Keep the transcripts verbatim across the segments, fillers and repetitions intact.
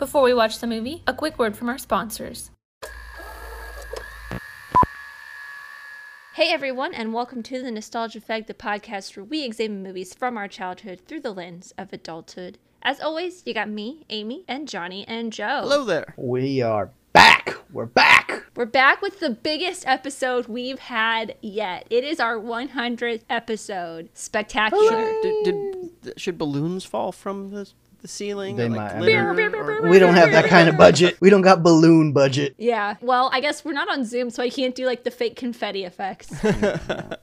Before we watch the movie, a quick word from our sponsors. Hey everyone, and welcome to the Nostalgia Effect, the podcast where we examine movies from our childhood through the lens of adulthood. As always, you got me, Amy, and Johnny, and Joe. Hello there. We are back. We're back. We're back with the biggest episode we've had yet. It is our one hundredth episode. Spectacular. Did, did, should balloons fall from the... the ceiling? They might. We don't have that kind of budget. We don't got balloon budget. Yeah. Well, I guess we're not on Zoom, so I can't do like the fake confetti effects.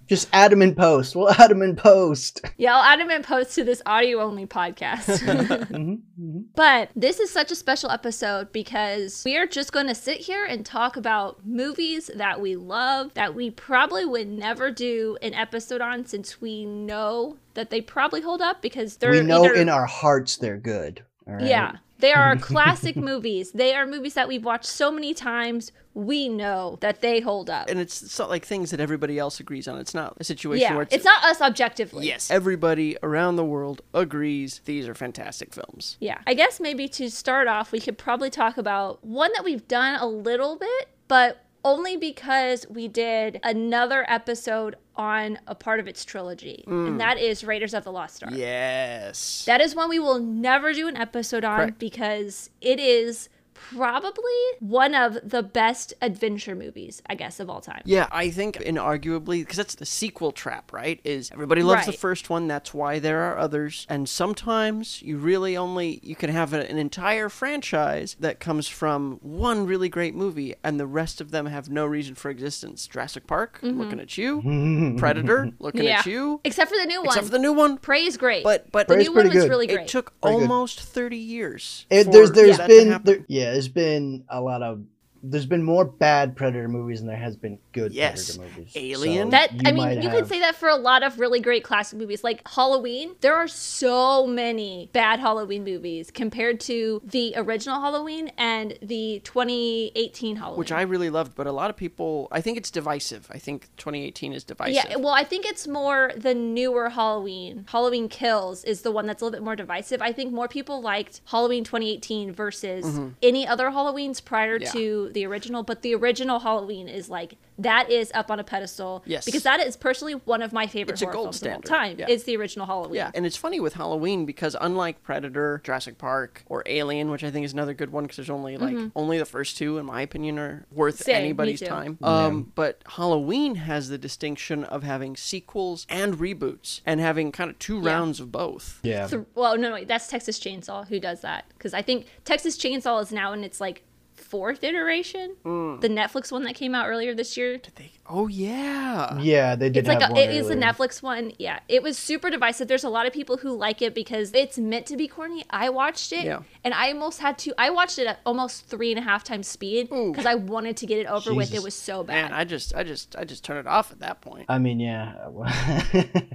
Just add them in post. We'll add them in post. Yeah, I'll add them in post to this audio-only podcast. mm-hmm, mm-hmm. But this is such a special episode because we are just going to sit here and talk about movies that we love, that we probably would never do an episode on since we know that they probably hold up because they're We know either... in our hearts they're good. All right? Yeah. They are classic movies. They are movies that we've watched so many times. We know that they hold up. And it's, it's not like things that everybody else agrees on. It's not a situation yeah, where it's... it's not us objectively. Yes. Everybody around the world agrees these are fantastic films. Yeah. I guess maybe to start off, we could probably talk about one that we've done a little bit, but only because we did another episode on a part of its trilogy, mm. and that is Raiders of the Lost Ark. Yes. That is one we will never do an episode on Correct. because it is probably one of the best adventure movies, I guess, of all time. Yeah, I think inarguably, because that's the sequel trap, right? Is everybody loves right. the first one, that's why there are others. And sometimes you really only, you can have an entire franchise that comes from one really great movie and the rest of them have no reason for existence. Jurassic Park, mm-hmm. looking at you. Predator, looking yeah. at you. Except for the new one. Except for the new one. Prey is great. But, but the new one was good. really great. It took pretty almost good. thirty years. It, there's there's yeah. been, there, yeah. There's been a lot of, there's been more bad Predator movies than there has been good yes. Predator movies. Alien. So that I mean, you have... could say that for a lot of really great classic movies. Like Halloween, there are so many bad Halloween movies compared to the original Halloween and the twenty eighteen Halloween. Which I really loved, but a lot of people, I think it's divisive. I think twenty eighteen is divisive. Yeah, well, I think it's more the newer Halloween. Halloween Kills is the one that's a little bit more divisive. I think more people liked Halloween twenty eighteen versus mm-hmm. any other Halloweens prior yeah. to the original, but the original Halloween is like, that is up on a pedestal. Yes. Because that is personally one of my favorite it's horror a gold films standard. of all time. Yeah. It's the original Halloween. Yeah. And it's funny with Halloween because unlike Predator, Jurassic Park, or Alien, which I think is another good one because there's only like mm-hmm. only the first two, in my opinion, are worth Same, anybody's time. Um, yeah. But Halloween has the distinction of having sequels and reboots and having kind of two yeah. rounds of both. Yeah. Th- well, no, no, that's Texas Chainsaw who does that because I think Texas Chainsaw is now in its like fourth iteration, mm. the Netflix one that came out earlier this year. Did they? Oh yeah, yeah, they did. It's like have a, one it earlier. is a Netflix one. Yeah, it was super divisive. There's a lot of people who like it because it's meant to be corny. I watched it, yeah. and I almost had to. I watched it at almost three and a half times speed because I wanted to get it over Jesus. with. It was so bad. Man, I just, I just, I just turned it off at that point. I mean, yeah,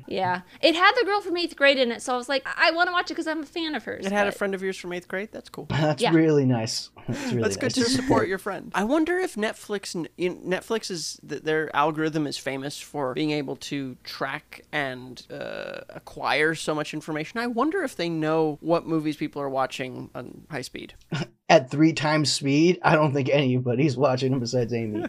yeah. It had the girl from eighth grade in it, so I was like, I, I want to watch it because I'm a fan of hers. It had but... a friend of yours from eighth grade. That's cool. That's yeah. really nice. That's really That's nice. Good. To support your friend. I wonder if Netflix, Netflix is their algorithm is famous for being able to track and uh, acquire so much information. I wonder if they know what movies people are watching on high speed. At three times speed, I don't think anybody's watching him besides Amy.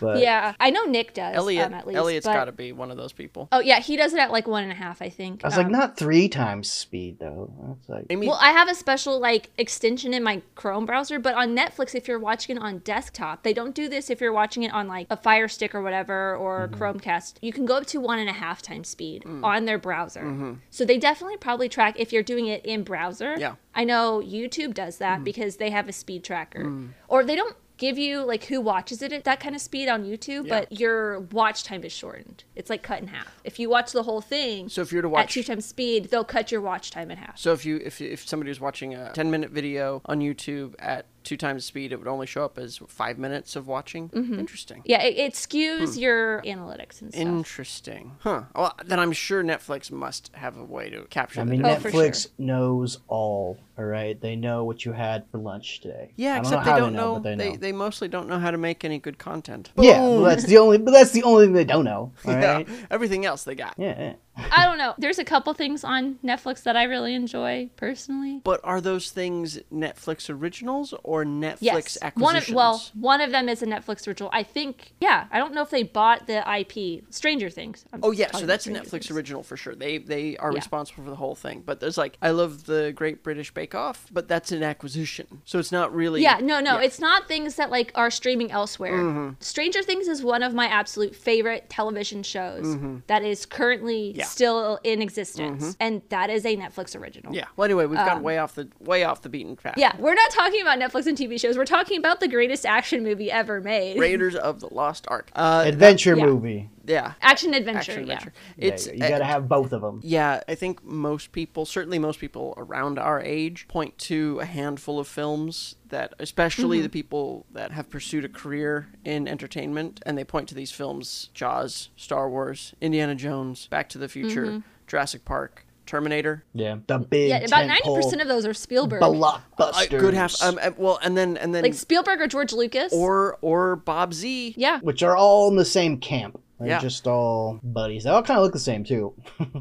But yeah, I know Nick does. Elliot, um, at least, Elliot's but... got to be one of those people. Oh yeah, he does it at like one and a half, I think. I was um, like, not three times speed though. That's like... Amy... Well, I have a special like extension in my Chrome browser, but on Netflix, if you're watching it on desktop, they don't do this. If you're watching it on like a Fire Stick or whatever or mm-hmm. Chromecast, you can go up to one and a half times speed mm. on their browser. Mm-hmm. So they definitely probably track if you're doing it in browser. Yeah. I know YouTube does that mm. because they have a speed tracker. Mm. Or they don't give you like who watches it at that kind of speed on YouTube, yeah. but your watch time is shortened. It's like cut in half. If you watch the whole thing so if you're to watch... at two times speed, they'll cut your watch time in half. So if you if if somebody was watching a ten minute video on YouTube at two times speed, it would only show up as five minutes of watching. Mm-hmm. Interesting. Yeah, it, it skews hmm. your analytics and stuff. Interesting. Huh. Well, then I'm sure Netflix must have a way to capture that. I mean, oh, Netflix sure. knows all, all right? They know what you had for lunch today. Yeah, I except don't they don't know, know, but they know. They, they mostly don't know how to make any good content. Boom. Yeah, well, that's the only, but that's the only thing they don't know, all yeah, right? Everything else they got. Yeah, yeah. I don't know. There's a couple things on Netflix that I really enjoy personally. But are those things Netflix originals or Netflix yes. acquisitions? One of, well, one of them is a Netflix original. I think, yeah, I don't know if they bought the I P. Stranger Things. I'm oh, yeah, so that's a Netflix things. original for sure. They they are yeah. responsible for the whole thing. But there's like, I love the Great British Bake Off, but that's an acquisition. So it's not really... Yeah, no, no. Yeah. It's not things that like are streaming elsewhere. Mm-hmm. Stranger Things is one of my absolute favorite television shows mm-hmm. that is currently... Yeah. still in existence mm-hmm. and that is a Netflix original. Yeah. Well, anyway, we've um, gone way off the way off the beaten path. Yeah, we're not talking about Netflix and T V shows. We're talking about the greatest action movie ever made, Raiders of the Lost Ark. Uh, adventure that, yeah. movie. Yeah. Action adventure. Action adventure. Yeah. It's, yeah, you got to have both of them. Yeah. I think most people, certainly most people around our age, point to a handful of films that, especially mm-hmm. the people that have pursued a career in entertainment, and they point to these films: Jaws, Star Wars, Indiana Jones, Back to the Future, mm-hmm. Jurassic Park, Terminator. Yeah, the big. Yeah, about ninety percent of those are Spielberg. Blockbusters. Uh, good half. Um, well, and then and then like Spielberg or George Lucas or or Bob Z. Yeah, which are all in the same camp. They're yeah. just all buddies. They all kind of look the same, too.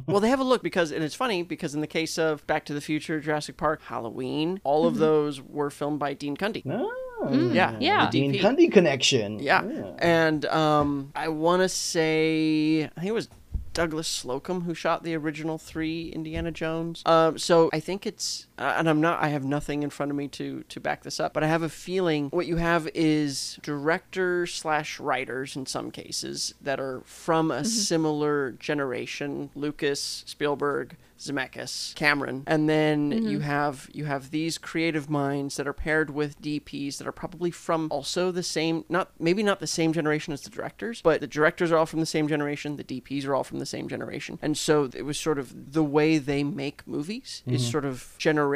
Well, they have a look because, and it's funny, because in the case of Back to the Future, Jurassic Park, Halloween, all of those were filmed by Dean Cundey. Oh. Mm, yeah, yeah. The Dean Cundey connection. Yeah. yeah. And um, I want to say, I think it was Douglas Slocum who shot the original three Indiana Jones. Um, so I think it's, uh, and I'm not, I have nothing in front of me to to back this up, but I have a feeling what you have is director slash writers in some cases that are from a mm-hmm. similar generation: Lucas, Spielberg, Zemeckis, Cameron, and then mm-hmm. you have you have these creative minds that are paired with D Ps that are probably from also the same, not maybe not the same generation as the directors, but the directors are all from the same generation, the D Ps are all from the same generation, and so it was sort of the way they make movies mm-hmm. is sort of generational,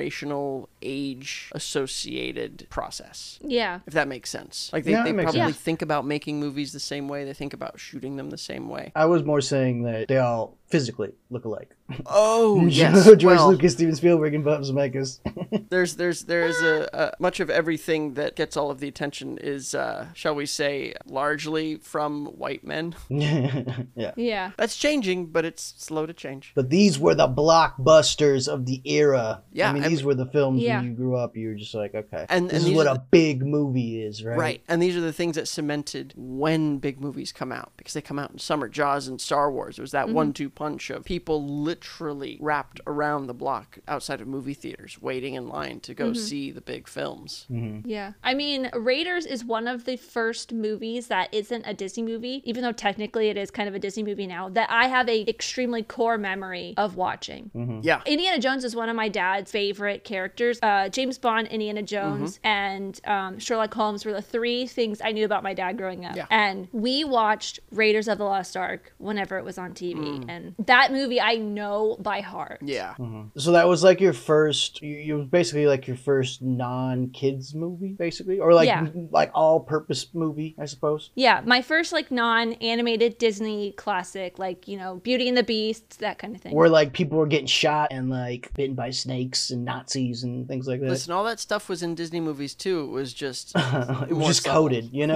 age associated process. Yeah, if that makes sense. Like they, yeah, they probably sense. think about making movies the same way they think about shooting them the same way. I was more saying that they all physically look alike. Oh, yes. George well, Lucas, Steven Spielberg, and Bob Zemeckis. there's there's there's a, a much of everything that gets all of the attention is, uh, shall we say, largely from white men. yeah. Yeah. That's changing, but it's slow to change. But these were the blockbusters of the era. Yeah. I mean, these I mean, were the films yeah. when you grew up, you were just like, okay, and, this and is what the, a big movie is, right? Right. And these are the things that cemented when big movies come out, because they come out in summer. Jaws and Star Wars. It was that mm-hmm. one-two punch of people literally literally wrapped around the block outside of movie theaters waiting in line to go mm-hmm. see the big films. Mm-hmm. Yeah. I mean, Raiders is one of the first movies that isn't a Disney movie, even though technically it is kind of a Disney movie now, that I have a extremely core memory of watching. Mm-hmm. Yeah. Indiana Jones is one of my dad's favorite characters. Uh, James Bond, Indiana Jones, mm-hmm. and um, Sherlock Holmes were the three things I knew about my dad growing up. Yeah. And we watched Raiders of the Lost Ark whenever it was on T V. Mm. And that movie I know by heart. Yeah. Mm-hmm. So that was like your first, you, you was basically like your first non-kids movie, basically? Or like yeah. like all-purpose movie, I suppose? Yeah. My first like non-animated Disney classic, like, you know, Beauty and the Beast, that kind of thing. Where like people were getting shot and like bitten by snakes and Nazis and things like that. Listen, all that stuff was in Disney movies too. It was just... it was just coded, you know?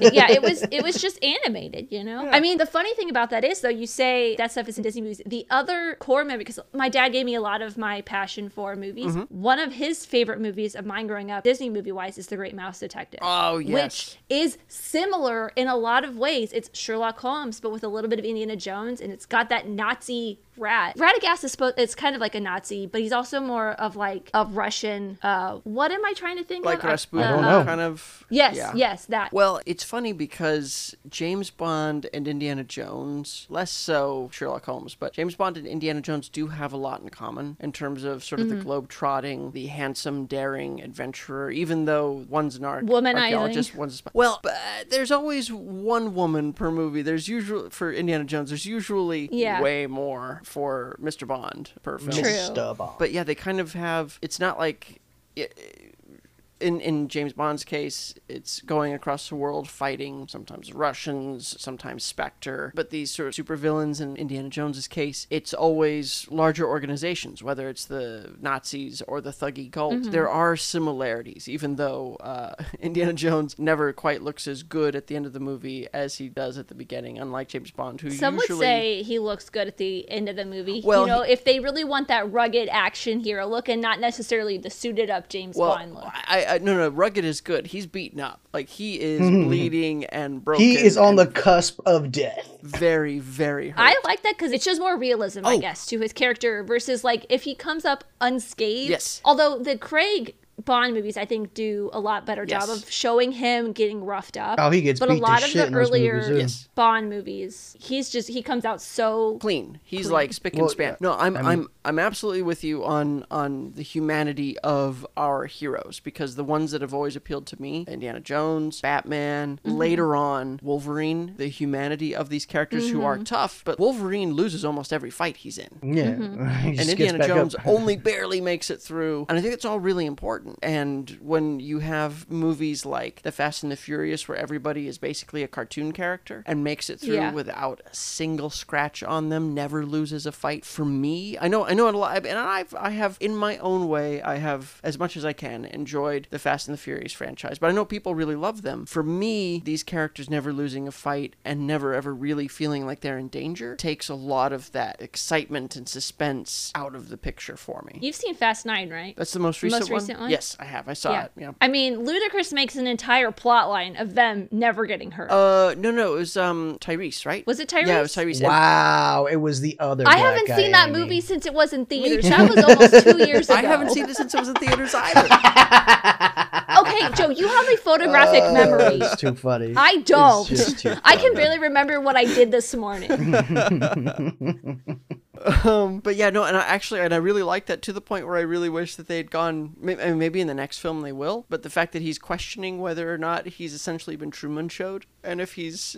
Yeah. yeah, it was it was just animated, you know? Yeah. I mean, the funny thing about that is, though, you say that stuff is in Disney movies. The other core memory, because my dad gave me a lot of my passion for movies. Mm-hmm. One of his favorite movies of mine growing up, Disney movie wise, is The Great Mouse Detective. Oh, yes. Which is similar in a lot of ways. It's Sherlock Holmes, but with a little bit of Indiana Jones, and it's got that Nazi rat. Radagast is spo- it's kind of like a Nazi, but he's also more of like a Russian, uh, what am I trying to think like of? Like Rasputin, I don't know. Kind of. Yes, yeah. yes, that. Well, it's funny because James Bond and Indiana Jones, less so Sherlock Holmes, but James Bond and Indiana Jones do have a lot in common in terms of sort of mm-hmm. the globe-trotting, the handsome, daring adventurer, even though one's an arch- archaeologist, one's a spy. Well, but there's always one woman per movie. There's usually, for Indiana Jones, there's usually yeah. way more for Mister Bond per film. Mister Bond. But yeah, they kind of have, it's not like... It, in in James Bond's case, it's going across the world fighting sometimes Russians, sometimes Spectre. But these sort of supervillains, in Indiana Jones's case, it's always larger organizations, whether it's the Nazis or the thuggy cult. Mm-hmm. There are similarities, even though uh, Indiana Jones never quite looks as good at the end of the movie as he does at the beginning, unlike James Bond, who Some usually... would say he looks good at the end of the movie. Well, you know, he... if they really want that rugged action hero look and not necessarily the suited up James well, Bond look. I, I, no, no, rugged is good. He's beaten up. Like, he is bleeding and broken. He is on the cusp of death. Very, very hurt. I like that because it shows more realism, oh. I guess, to his character versus, like, if he comes up unscathed. Yes. Although the Craig Bond movies, I think, do a lot better yes. job of showing him getting roughed up. Oh, he gets But beat a lot of the earlier movies, Bond movies, he's just he comes out so clean. He's clean. like spick and well, span. Yeah. No, I'm I mean, I'm I'm absolutely with you on on the humanity of our heroes, because the ones that have always appealed to me, Indiana Jones, Batman, mm-hmm. later on Wolverine, the humanity of these characters mm-hmm. who are tough, but Wolverine loses almost every fight he's in. Yeah, mm-hmm. he and Indiana Jones only barely makes it through, and I think it's all really important. And when you have movies like The Fast and the Furious, where everybody is basically a cartoon character and makes it through yeah. without a single scratch on them, never loses a fight, for me, I know, I know, and I've, I have, in my own way, I have, as much as I can, enjoyed the Fast and the Furious franchise, but I know people really love them. For me, these characters never losing a fight and never ever really feeling like they're in danger takes a lot of that excitement and suspense out of the picture for me. You've seen Fast Nine, right? That's the most recent, most recent one? one? Yeah. Yes, I have. I saw yeah. it. Yeah. I mean, Ludacris makes an entire plot line of them never getting hurt. Uh, no, no, it was um Tyrese, right? Was it Tyrese? Yeah, it was Tyrese. Wow, it was the other. I haven't guy, seen that Amy. movie since it was in theaters. That was almost two years ago. I haven't seen it since it was in theaters either. Okay, Joe, you have a photographic uh, memory. It's too funny. I don't. It's just too funny. I can barely remember what I did this morning. Um, but yeah, no, and I actually, and I really like that, to the point where I really wish that they had gone, maybe, maybe in the next film they will, but the fact that he's questioning whether or not he's essentially been Truman Showed, and if he's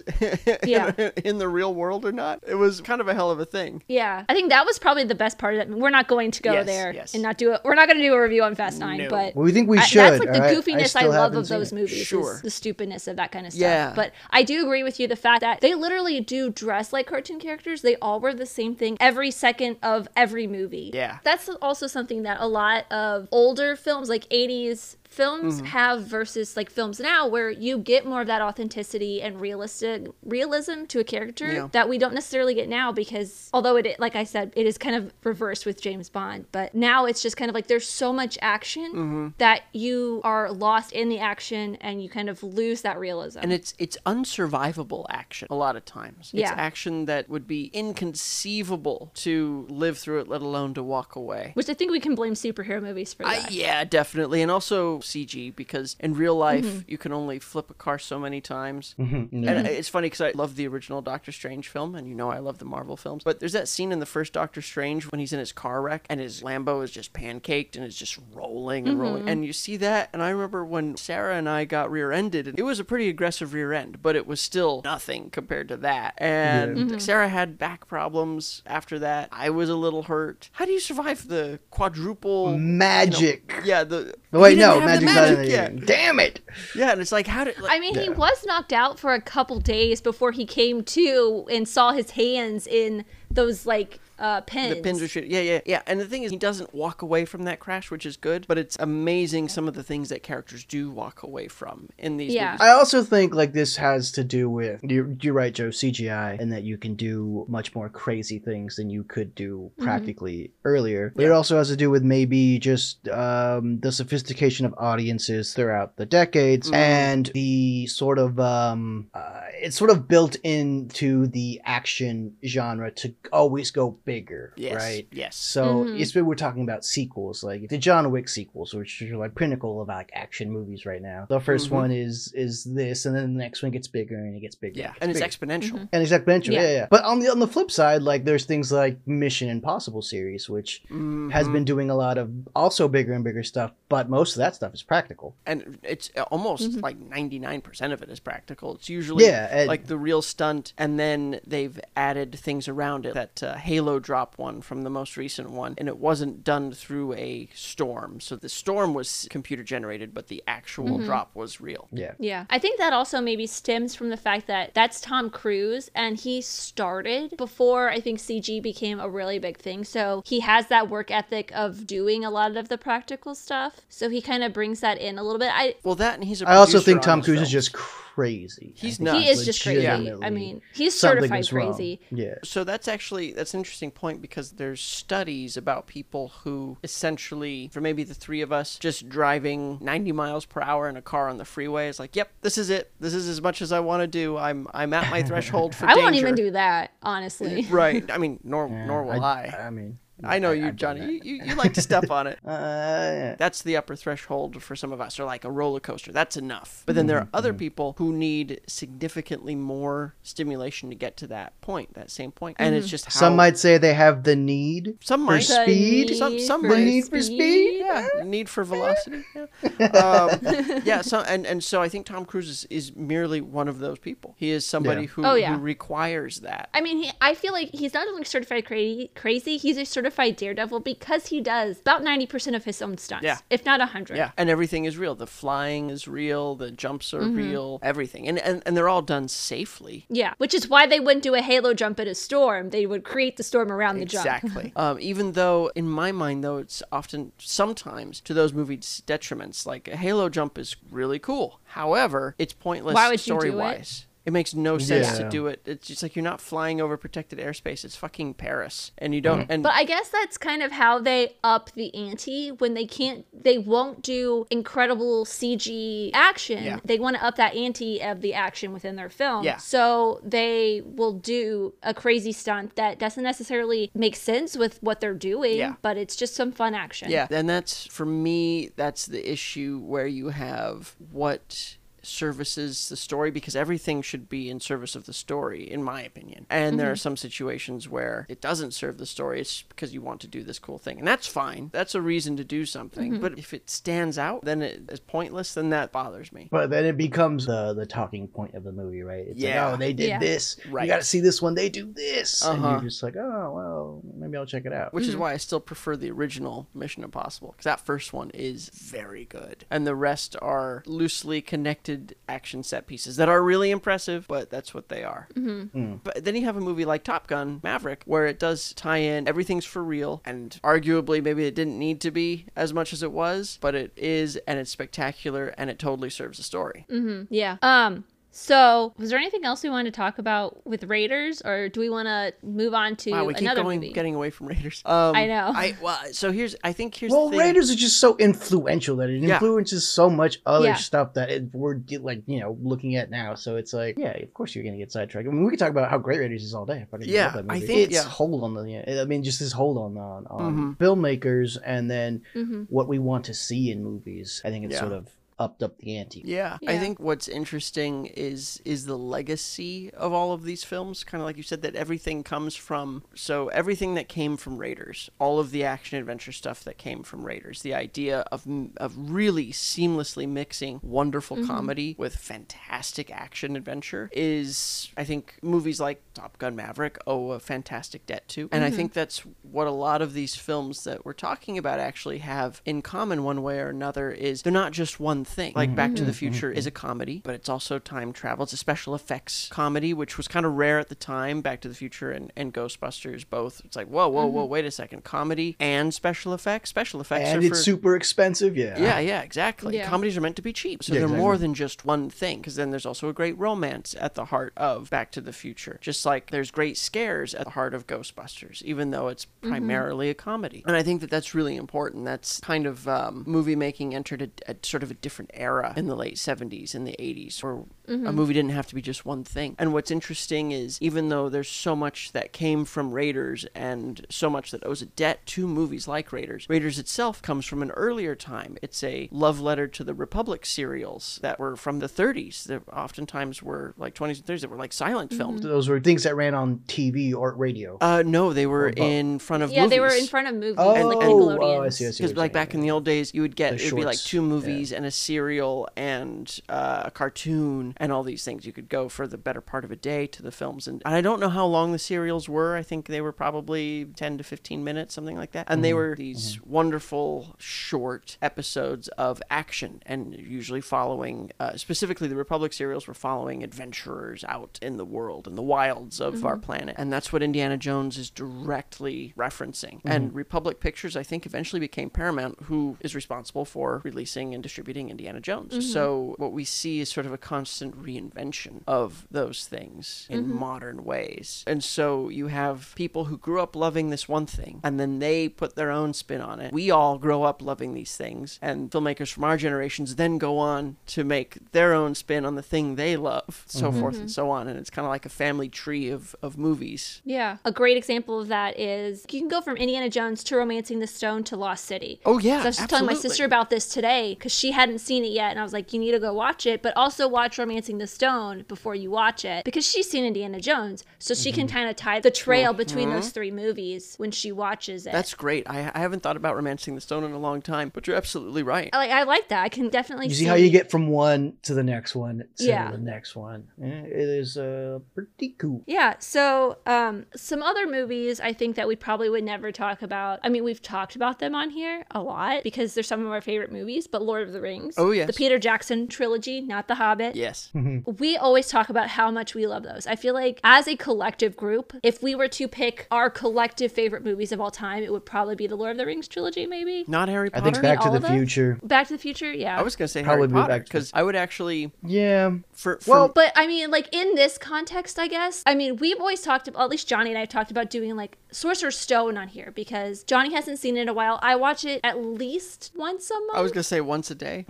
yeah. in, in the real world or not, it was kind of a hell of a thing. Yeah, I think that was probably the best part of that. We're not going to go yes, there yes. and not do it. We're not going to do a review on Fast Nine, no. but well, we think we I, should. That's like the right? goofiness I, I love of those it. movies, sure. the stupidness of that kind of stuff. Yeah. But I do agree with you, the fact that they literally do dress like cartoon characters. They all wear the same thing every second of every movie. Yeah. That's also something that a lot of older films, like eighties films, mm-hmm. have versus like films now, where you get more of that authenticity and realistic realism to a character yeah. that we don't necessarily get now, because although it, like I said, it is kind of reversed with James Bond, but now it's just kind of like there's so much action mm-hmm. that you are lost in the action and you kind of lose that realism. And it's it's unsurvivable action a lot of times. Yeah. It's action that would be inconceivable to live through it, let alone to walk away. Which I think we can blame superhero movies for that. Uh, yeah, definitely. And also C G, because in real life mm-hmm. you can only flip a car so many times mm-hmm. Mm-hmm. And it's funny because I love the original Doctor Strange film, and you know I love the Marvel films, but there's that scene in the first Doctor Strange when he's in his car wreck and his Lambo is just pancaked and it's just rolling and mm-hmm. rolling, and you see that, and I remember when Sarah and I got rear-ended, and it was a pretty aggressive rear end, but it was still nothing compared to that. And yeah. mm-hmm. Sarah had back problems after that. I was a little hurt. How do you survive the quadruple magic, you know, yeah the wait no Magic magic, yeah. Damn it! Yeah, and it's like, how did... Like, I mean, yeah. he was knocked out for a couple days before he came to and saw his hands in those, like... Uh, pins. The pins are shooting. Yeah, yeah, yeah. And the thing is, he doesn't walk away from that crash, which is good, but it's amazing some of the things that characters do walk away from in these yeah. movies. I also think, like, this has to do with, you're, you're right, Joe, C G I, and that you can do much more crazy things than you could do practically mm-hmm. earlier. But yeah. it also has to do with maybe just um, the sophistication of audiences throughout the decades mm-hmm. and the sort of, um, uh, it's sort of built into the action genre to always go big. Bigger, yes, right? Yes. So mm-hmm. we're talking about sequels, like the John Wick sequels, which are like pinnacle of like action movies right now. The first mm-hmm. one is is this, and then the next one gets bigger and it gets bigger. Yeah, and, it gets and it's bigger. exponential. Mm-hmm. And it's exponential. Yeah. yeah, yeah. But on the on the flip side, like there's things like Mission Impossible series, which mm-hmm. has been doing a lot of also bigger and bigger stuff, but most of that stuff is practical. And it's almost mm-hmm. like ninety-nine percent of it is practical. It's usually yeah, and, like the real stunt, and then they've added things around it that uh, Halo drop one from the most recent one, and it wasn't done through a storm. So the storm was computer generated, but the actual mm-hmm. drop was real. Yeah. Yeah. I think that also maybe stems from the fact that that's Tom Cruise, and he started before I think C G became a really big thing. So he has that work ethic of doing a lot of the practical stuff. So he kind of brings that in a little bit. I Well, that and he's a I also think Tom Cruise film. is just crazy. He's nuts. He is just crazy. I mean, he's certified crazy. Yeah. So that's actually, that's an interesting point, because there's studies about people who essentially, for maybe the three of us, just driving ninety miles per hour in a car on the freeway is like, yep, this is it. This is as much as I want to do. I'm I'm at my threshold for danger. I won't even do that, honestly. Right. I mean, nor yeah, nor will I. I, I mean... I know I, you, I've Johnny. You, you you like to step on it. uh, yeah. That's the upper threshold for some of us, or like a roller coaster. That's enough. But then mm-hmm, there are other mm-hmm. people who need significantly more stimulation to get to that point, that same point. Mm-hmm. And it's just how... Some might say they have the need some for might. speed. Some, some the need for speed. Yeah. Need for velocity. Yeah. Um, yeah so, and, and so I think Tom Cruise is, is merely one of those people. He is somebody yeah. who, oh, yeah. who requires that. I mean, he, I feel like he's not only certified cra- crazy, he's a certified daredevil, because he does about ninety percent of his own stunts, yeah. if not one hundred. Yeah, and everything is real. The flying is real, the jumps are mm-hmm. real, everything. And, and and they're all done safely. Yeah, which is why they wouldn't do a halo jump at a storm. They would create the storm around the exactly. jump. Exactly. um, even though, in my mind, though, it's often, sometimes, to those movies' detriments, like a halo jump is really cool. However, it's pointless story-wise. It makes no sense yeah. to do it. It's just like, you're not flying over protected airspace. It's fucking Paris. And you don't... Mm-hmm. And But I guess that's kind of how they up the ante when they can't... They won't do incredible C G action. Yeah. They want to up that ante of the action within their film. Yeah. So they will do a crazy stunt that doesn't necessarily make sense with what they're doing, yeah. but it's just some fun action. Yeah. And that's, for me, that's the issue where you have what... services the story, because everything should be in service of the story, in my opinion. And mm-hmm. there are some situations where it doesn't serve the story. It's because you want to do this cool thing, and that's fine. That's a reason to do something. Mm-hmm. But if it stands out, then it is pointless. Then that bothers me. But then it becomes the the talking point of the movie, right? It's yeah. like, oh, they did yeah. this. Right. You got to see this one. They do this, uh-huh. and you're just like, oh, well, maybe I'll check it out. Which mm-hmm. is why I still prefer the original Mission Impossible, because that first one is very good, and the rest are loosely connected action set pieces that are really impressive, but that's what they are. Mm-hmm. Mm. But then you have a movie like Top Gun Maverick, where it does tie in, everything's for real, and arguably maybe it didn't need to be as much as it was, but it is, and it's spectacular, and it totally serves the story. Mm-hmm. Yeah. Um. So, was there anything else we wanted to talk about with Raiders, or do we want to move on to another movie? Wow, we keep going, getting away from Raiders. Um, I know. I, well, so here's, I think here's well, the thing. Raiders are just so influential that it yeah. influences so much other yeah. stuff that it, we're, like, you know, looking at now. So it's like, yeah, of course you're going to get sidetracked. I mean, we could talk about how great Raiders is all day. I yeah, that movie. I think, it's yeah. hold on, the, I mean, just this hold on on, on mm-hmm. filmmakers, and then mm-hmm. what we want to see in movies. I think it's yeah. sort of... upped up the ante. Yeah. yeah. I think what's interesting is is the legacy of all of these films, kind of like you said, that everything comes from, so everything that came from Raiders, all of the action adventure stuff that came from Raiders, the idea of of really seamlessly mixing wonderful mm-hmm. comedy with fantastic action adventure is, I think, movies like Top Gun Maverick owe a fantastic debt to. And mm-hmm. I think that's what a lot of these films that we're talking about actually have in common one way or another, is they're not just one thing. thing. Like mm-hmm. Back to the Future mm-hmm. is a comedy, but it's also time travel. It's a special effects comedy, which was kind of rare at the time. Back to the Future and, and Ghostbusters both. It's like, whoa, whoa, mm-hmm. whoa, wait a second. Comedy and special effects? Special effects and are it's for... super expensive, yeah. Yeah, yeah, exactly. Yeah. Comedies are meant to be cheap, so yeah, they're exactly. more than just one thing, because then there's also a great romance at the heart of Back to the Future. Just like there's great scares at the heart of Ghostbusters, even though it's primarily mm-hmm. a comedy. And I think that that's really important. That's kind of um, movie making entered a, a sort of a different era in the late seventies and the eighties, where mm-hmm. a movie didn't have to be just one thing. And what's interesting is, even though there's so much that came from Raiders and so much that owes a debt to movies like Raiders, Raiders itself comes from an earlier time. It's a love letter to the Republic serials that were from the thirties, that oftentimes were like twenties and thirties, that were like silent mm-hmm. films. Those were things that ran on T V or radio? Uh, no, they were in front of yeah, movies. Yeah, they were in front of movies. Oh, and, like, Nickelodeons. Oh, I see, I see. Because like saying, back yeah. in the old days, you would get, it would be like two movies yeah. and a serial and uh, a cartoon and all these things. You could go for the better part of a day to the films. And I don't know how long the serials were. I think they were probably ten to fifteen minutes, something like that. And mm-hmm. they were these mm-hmm. wonderful short episodes of action, and usually following, uh, specifically the Republic serials were following adventurers out in the world, in the wilds of mm-hmm. our planet. And that's what Indiana Jones is directly referencing. Mm-hmm. And Republic Pictures, I think, eventually became Paramount, who is responsible for releasing and distributing Indiana Jones. Mm-hmm. So what we see is sort of a constant reinvention of those things in mm-hmm. modern ways. And so you have people who grew up loving this one thing, and then they put their own spin on it. We all grow up loving these things, and filmmakers from our generations then go on to make their own spin on the thing they love, so mm-hmm. forth and so on. And it's kind of like a family tree of, of movies. Yeah. A great example of that is you can go from Indiana Jones to Romancing the Stone to Lost City. Oh, yeah. So I was just telling my sister about this today because she hadn't seen it yet. And I was like, you need to go watch it, but also watch Romancing the Stone before you watch it, because she's seen Indiana Jones. So she mm-hmm. can kind of tie the trail mm-hmm. between those three movies when she watches it. That's great. I, I haven't thought about Romancing the Stone in a long time, but you're absolutely right. I like, I like that. I can definitely you see, see how you get from one to the next one to yeah. the next one. It is uh, pretty cool. Yeah. So um, some other movies I think that we probably would never talk about. I mean, we've talked about them on here a lot because they're some of our favorite movies, but Lord of the Rings. Oh, yes. The Peter Jackson trilogy, not The Hobbit. Yes. Mm-hmm. We always talk about how much we love those. I feel like as a collective group, if we were to pick our collective favorite movies of all time, it would probably be the Lord of the Rings trilogy, maybe. Not Harry Potter. I think Back to the Future. Back to the Future, yeah. I was going to say probably Harry Potter because I would actually... Yeah. For, for... Well, but I mean, like in this context, I guess, I mean, we've always talked about, at least Johnny and I have talked about doing like Sorcerer's Stone on here because Johnny hasn't seen it in a while. I watch it at least once a month. I was going to say once a day.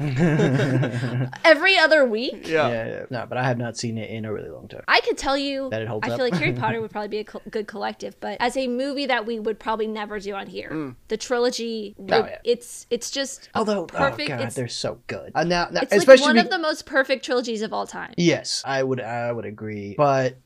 Every other week. Yeah. Yeah, yeah. No, but I have not seen it in a really long time. I could tell you that it holds I up. Feel like Harry Potter would probably be a co- good collective, but as a movie that we would probably never do on here, mm. the trilogy, oh, would, yeah. it's it's just although perfect. Oh God, it's, they're so good. Uh, now, now, it's especially like one be- of the most perfect trilogies of all time. Yes, I would I would agree, but.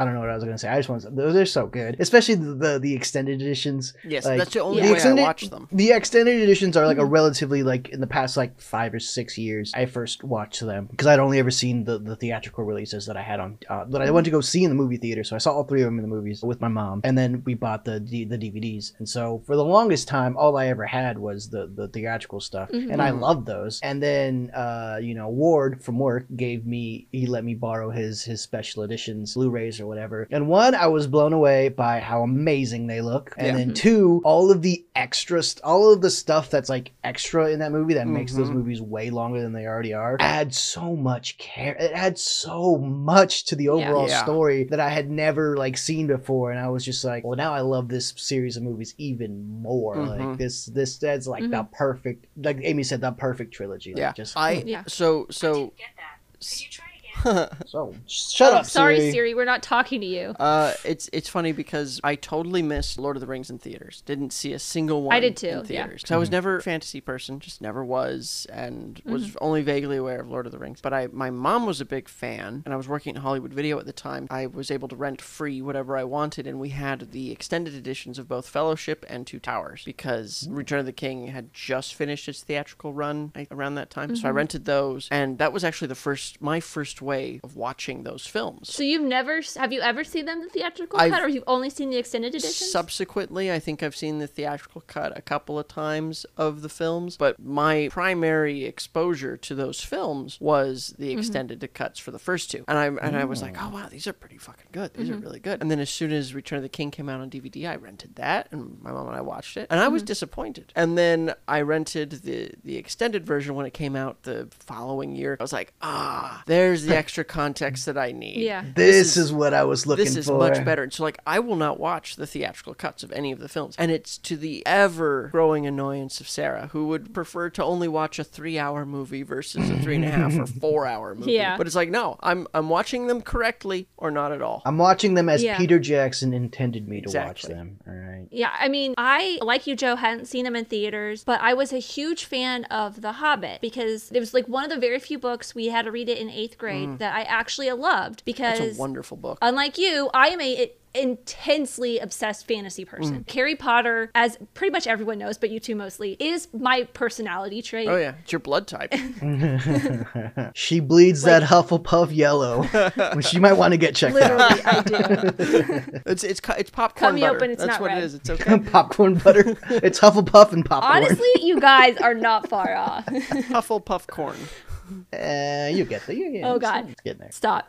I don't know what I was going to say. I just want to... They're so good. Especially the the, the extended editions. Yes, like, that's the only the way extended, I watch them. The extended editions are like mm-hmm. a relatively, like, in the past, like, five or six years, I first watched them. Because I'd only ever seen the, the theatrical releases that I had on... Uh, that I went to go see in the movie theater. So I saw all three of them in the movies with my mom. And then we bought the the, the D V Ds. And so for the longest time, all I ever had was the, the theatrical stuff. Mm-hmm. And I loved those. And then, uh, you know, Ward from work gave me... He let me borrow his, his special editions, Blu-rays or whatever, and one, I was blown away by how amazing they look, and yeah. then two, all of the extra st- all of the stuff that's like extra in that movie that mm-hmm. makes those movies way longer than they already are adds so much care it adds so much to the overall yeah. Yeah. story that I had never like seen before, and I was just like, well, now I love this series of movies even more. Mm-hmm. Like this this that's like mm-hmm. the perfect, like Amy said, the perfect trilogy. Yeah, like, just I yeah. so so I didn't get that. Could you try so shut oh, up sorry Siri. Siri, we're not talking to you. uh it's it's funny because I totally missed Lord of the Rings in theaters. Didn't see a single one. I did too in theaters. Yeah. Mm-hmm. So I was never a fantasy person, just never was, and mm-hmm. was only vaguely aware of Lord of the Rings, but I my mom was a big fan, and I was working at Hollywood Video at the time. I was able to rent free whatever I wanted, and we had the extended editions of both Fellowship and Two Towers because mm-hmm. Return of the King had just finished its theatrical run around that time. Mm-hmm. So I rented those, and that was actually the first my first way of watching those films. So you've never have you ever seen them the theatrical I've, cut, or you've only seen the extended edition? Subsequently, I think I've seen the theatrical cut a couple of times of the films, but my primary exposure to those films was the extended mm-hmm. cuts for the first two, and I and mm. I was like, oh wow, these are pretty fucking good. These mm-hmm. are really good. And then as soon as Return of the King came out on D V D, I rented that, and my mom and I watched it, and I mm-hmm. was disappointed. And then I rented the the extended version when it came out the following year. I was like, ah, there's the extra context that I need. Yeah. This, this is, is what I was looking for. This is for. Much better. And so, like, I will not watch the theatrical cuts of any of the films. And it's to the ever-growing annoyance of Sarah, who would prefer to only watch a three-hour movie versus a three-and-a-half or four-hour movie. Yeah. But it's like, no, I'm I'm watching them correctly or not at all. I'm watching them as yeah. Peter Jackson intended me to exactly. watch them. All right. Yeah, I mean, I, like you, Joe, hadn't seen them in theaters, but I was a huge fan of The Hobbit because it was, like, one of the very few books we had to read it in eighth grade. Mm. That I actually loved because it's a wonderful book. Unlike you, I am a intensely obsessed fantasy person. Mm. Harry Potter, as pretty much everyone knows, but you two mostly, is my personality trait. Oh yeah, it's your blood type. She bleeds like, that Hufflepuff yellow. Which you might want to get checked literally, out. Literally, I do. It's, it's, it's popcorn Cut me butter. Open, it's That's not what red. It is. It's okay. Popcorn butter. It's Hufflepuff and popcorn. Honestly, you guys are not far off. Hufflepuff corn. Uh, you get the you get oh god there. Stop.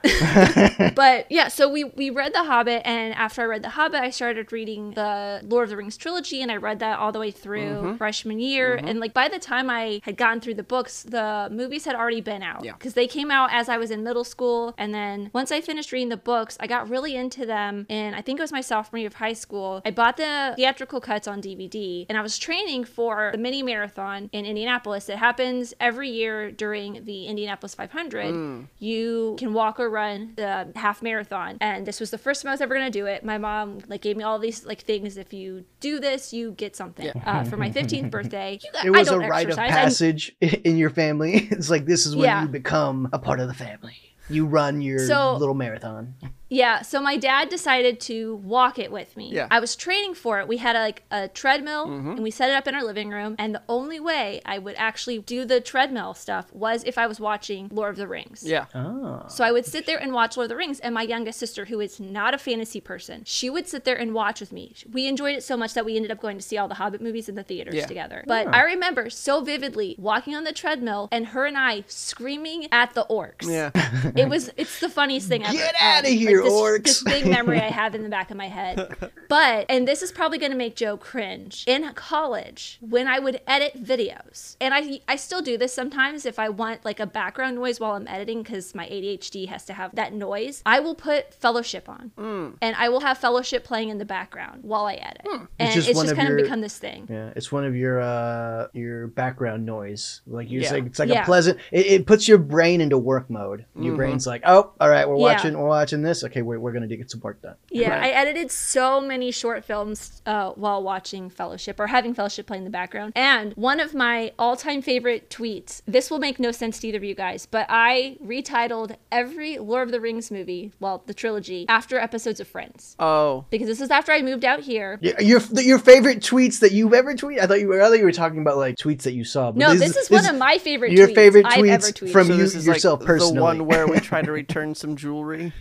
But yeah, so we we read The Hobbit, and after I read The Hobbit, I started reading the Lord of the Rings trilogy, and I read that all the way through mm-hmm. freshman year. Mm-hmm. And like by the time I had gotten through the books, the movies had already been out because yeah. they came out as I was in middle school. And then once I finished reading the books, I got really into them, and I think it was my sophomore year of high school. I bought the theatrical cuts on D V D, and I was training for the mini marathon in Indianapolis that happens every year during the the Indianapolis five hundred, mm. you can walk or run the half marathon. And this was the first time I was ever going to do it. My mom like gave me all these like things. If you do this, you get something. Yeah. Uh, for my fifteenth birthday, you, it was I don't a rite of passage I, in your family. It's like, this is when yeah. you become a part of the family. You run your so, little marathon. Yeah, so my dad decided to walk it with me. Yeah. I was training for it. We had a, like a treadmill, mm-hmm. and we set it up in our living room. And the only way I would actually do the treadmill stuff was if I was watching Lord of the Rings. Yeah. Oh. So I would sit there and watch Lord of the Rings. And my youngest sister, who is not a fantasy person, she would sit there and watch with me. We enjoyed it so much that we ended up going to see all the Hobbit movies in the theaters yeah. together. But yeah. I remember so vividly walking on the treadmill and her and I screaming at the orcs. Yeah. It was, it's the funniest thing ever. Get out of here. Like, This, orcs. This big memory I have in the back of my head. But, and this is probably going to make Joe cringe, in college when I would edit videos, and I I still do this sometimes if I want like a background noise while I'm editing, because my A D H D has to have that noise, I will put Fellowship on mm. and I will have Fellowship playing in the background while I edit. Mm. And it's just, it's just of kind your, of become this thing. Yeah, it's one of your uh, your background noise. Like you yeah. like, it's like yeah. a pleasant, it, it puts your brain into work mode. Your mm-hmm. brain's like, oh, all right, we're watching, yeah. we're watching this. Okay, wait, we're going to get some work done. Yeah, right. I edited so many short films uh, while watching Fellowship, or having Fellowship play in the background. And one of my all-time favorite tweets, this will make no sense to either of you guys, but I retitled every Lord of the Rings movie, well, the trilogy, after episodes of Friends. Oh. Because this is after I moved out here. Yeah, your your favorite tweets that you've ever tweeted? I thought you were, I thought you were talking about like tweets that you saw. But no, this, this is this one of my favorite your tweets favorite I've tweets ever tweeted. From so you, is yourself like personally. The one where we try to return some jewelry.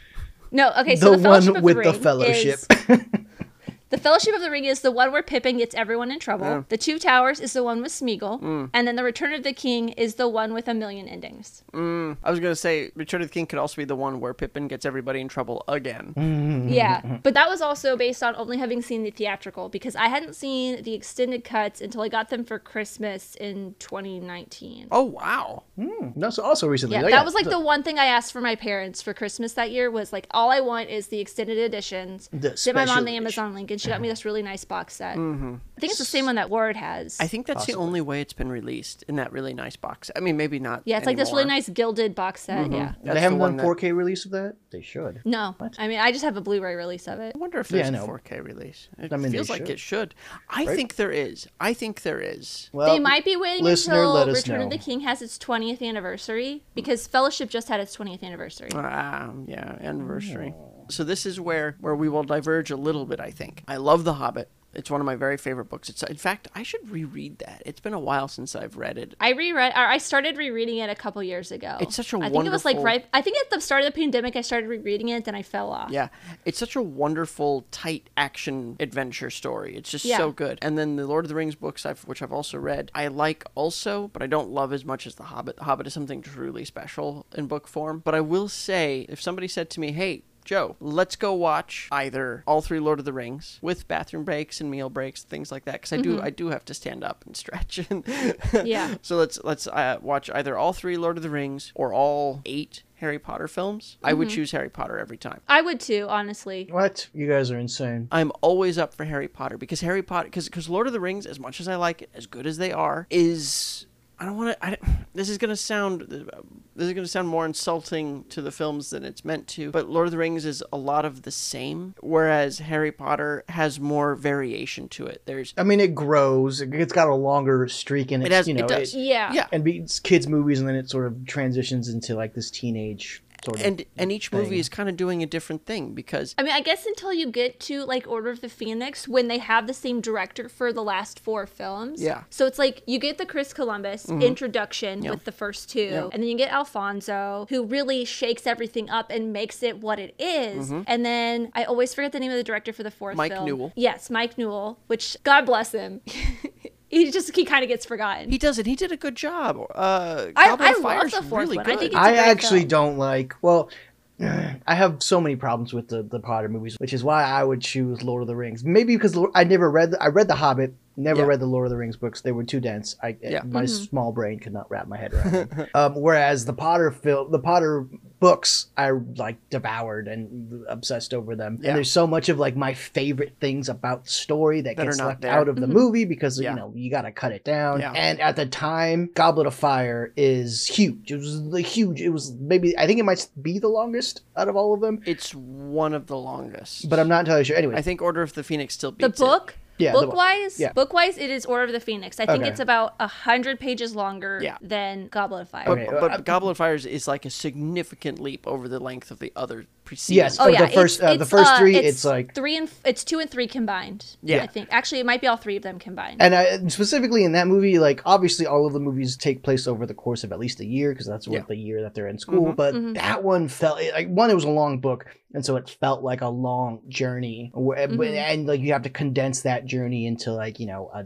No, okay, so the, the Fellowship of the Ring is... The one with the Fellowship. The Fellowship of the Ring is the one where Pippin gets everyone in trouble. Yeah. The Two Towers is the one with Smeagol. Mm. And then the Return of the King is the one with a million endings. Mm. I was going to say, Return of the King could also be the one where Pippin gets everybody in trouble again. Mm-hmm. Yeah, but that was also based on only having seen the theatrical, because I hadn't seen the extended cuts until I got them for Christmas in twenty nineteen. Oh, wow. Mm. That's also recently. Yeah, oh, that yeah. was like so... the one thing I asked for my parents for Christmas that year was like, all I want is the extended editions. The Did my mom the Amazon link. She got me this really nice box set. Mm-hmm. I think it's the same one that Word has. I think that's Possibly. the only way it's been released, in that really nice box. I mean, maybe not. Yeah, it's anymore. Like this really nice gilded box set. Mm-hmm. Yeah, that's they haven't done four K that... release of that. They should. No, what? I mean, I just have a Blu-ray release of it. I wonder if there's yeah, no. a four K release. It I mean, feels like it should. I right? think there is. I think there is. Well, they might be waiting listener, until Return know. of the King has its twentieth anniversary, because Fellowship just had its twentieth anniversary. Ah, uh, yeah, anniversary. Oh. So this is where, where we will diverge a little bit, I think. I love The Hobbit. It's one of my very favorite books. It's, in fact, I should reread that. It's been a while since I've read it. I reread. I started rereading it a couple years ago. It's such a I wonderful. I think it was like right. I think at the start of the pandemic, I started rereading it, then I fell off. Yeah, it's such a wonderful, tight action adventure story. It's just yeah. so good. And then the Lord of the Rings books, I've, which I've also read, I like also, but I don't love as much as The Hobbit. The Hobbit is something truly special in book form. But I will say, if somebody said to me, "Hey, Joe, let's go watch either all three Lord of the Rings with bathroom breaks and meal breaks, things like that," because I do mm-hmm. I do have to stand up and stretch. And yeah. So let's let's uh, watch either all three Lord of the Rings or all eight Harry Potter films. Mm-hmm. I would choose Harry Potter every time. I would too, honestly. What? You guys are insane. I'm always up for Harry Potter, because Harry Potter, because because Lord of the Rings, as much as I like it, as good as they are, is. I don't want to. This is gonna sound. This is gonna sound more insulting to the films than it's meant to. But Lord of the Rings is a lot of the same, whereas Harry Potter has more variation to it. There's. I mean, it grows. It's got a longer streak, and it, it has. You know, it does. It, yeah. Yeah. And it's kids' movies, and then it sort of transitions into like this teenage. sort of. And and each thing. movie is kind of doing a different thing because... I mean, I guess until you get to, like, Order of the Phoenix, when they have the same director for the last four films. Yeah. So it's like, you get the Chris Columbus mm-hmm. introduction yep. with the first two, yep. and then you get Alfonso, who really shakes everything up and makes it what it is. Mm-hmm. And then, I always forget the name of the director for the fourth Mike film. Mike Newell. Yes, Mike Newell, which, God bless him. He just, he kind of gets forgotten. He does it. He did a good job. Uh, I, I love the fourth really one. Good. I, think it's I actually film. don't like, well, I have so many problems with the, the Potter movies, which is why I would choose Lord of the Rings. Maybe because I never read, I read The Hobbit, never yeah. read the Lord of the Rings books. They were too dense. I, yeah. My mm-hmm. small brain could not wrap my head around them. um, whereas the Potter film, the Potter books, I like devoured and obsessed over them. Yeah. And there's so much of like my favorite things about the story that, that gets left there. out of the mm-hmm. movie because yeah. you know you gotta cut it down. Yeah. And at the time, Goblet of Fire is huge. It was the huge. It was maybe I think it might be the longest out of all of them. It's one of the longest, but I'm not entirely sure. Anyway, I think Order of the Phoenix still beats the book. It. Yeah, book-wise, yeah. book-wise, it is Order of the Phoenix. I think okay. it's about one hundred pages longer yeah. than Goblet of Fire. But, okay. but uh, Goblet of Fire is, is like a significant leap over the length of the other preceding. Yes, oh, yeah. the, first, it's, uh, the first three, uh, it's, it's like... three and It's two and three combined, yeah. I think. Actually, it might be all three of them combined. And I, specifically in that movie, like, obviously all of the movies take place over the course of at least a year, because that's yeah. what the year that they're in school. Mm-hmm, but mm-hmm. that one felt... Like, one, it was a long book, and so it felt like a long journey. Where, mm-hmm. And, like, you have to condense that journey into like you know a,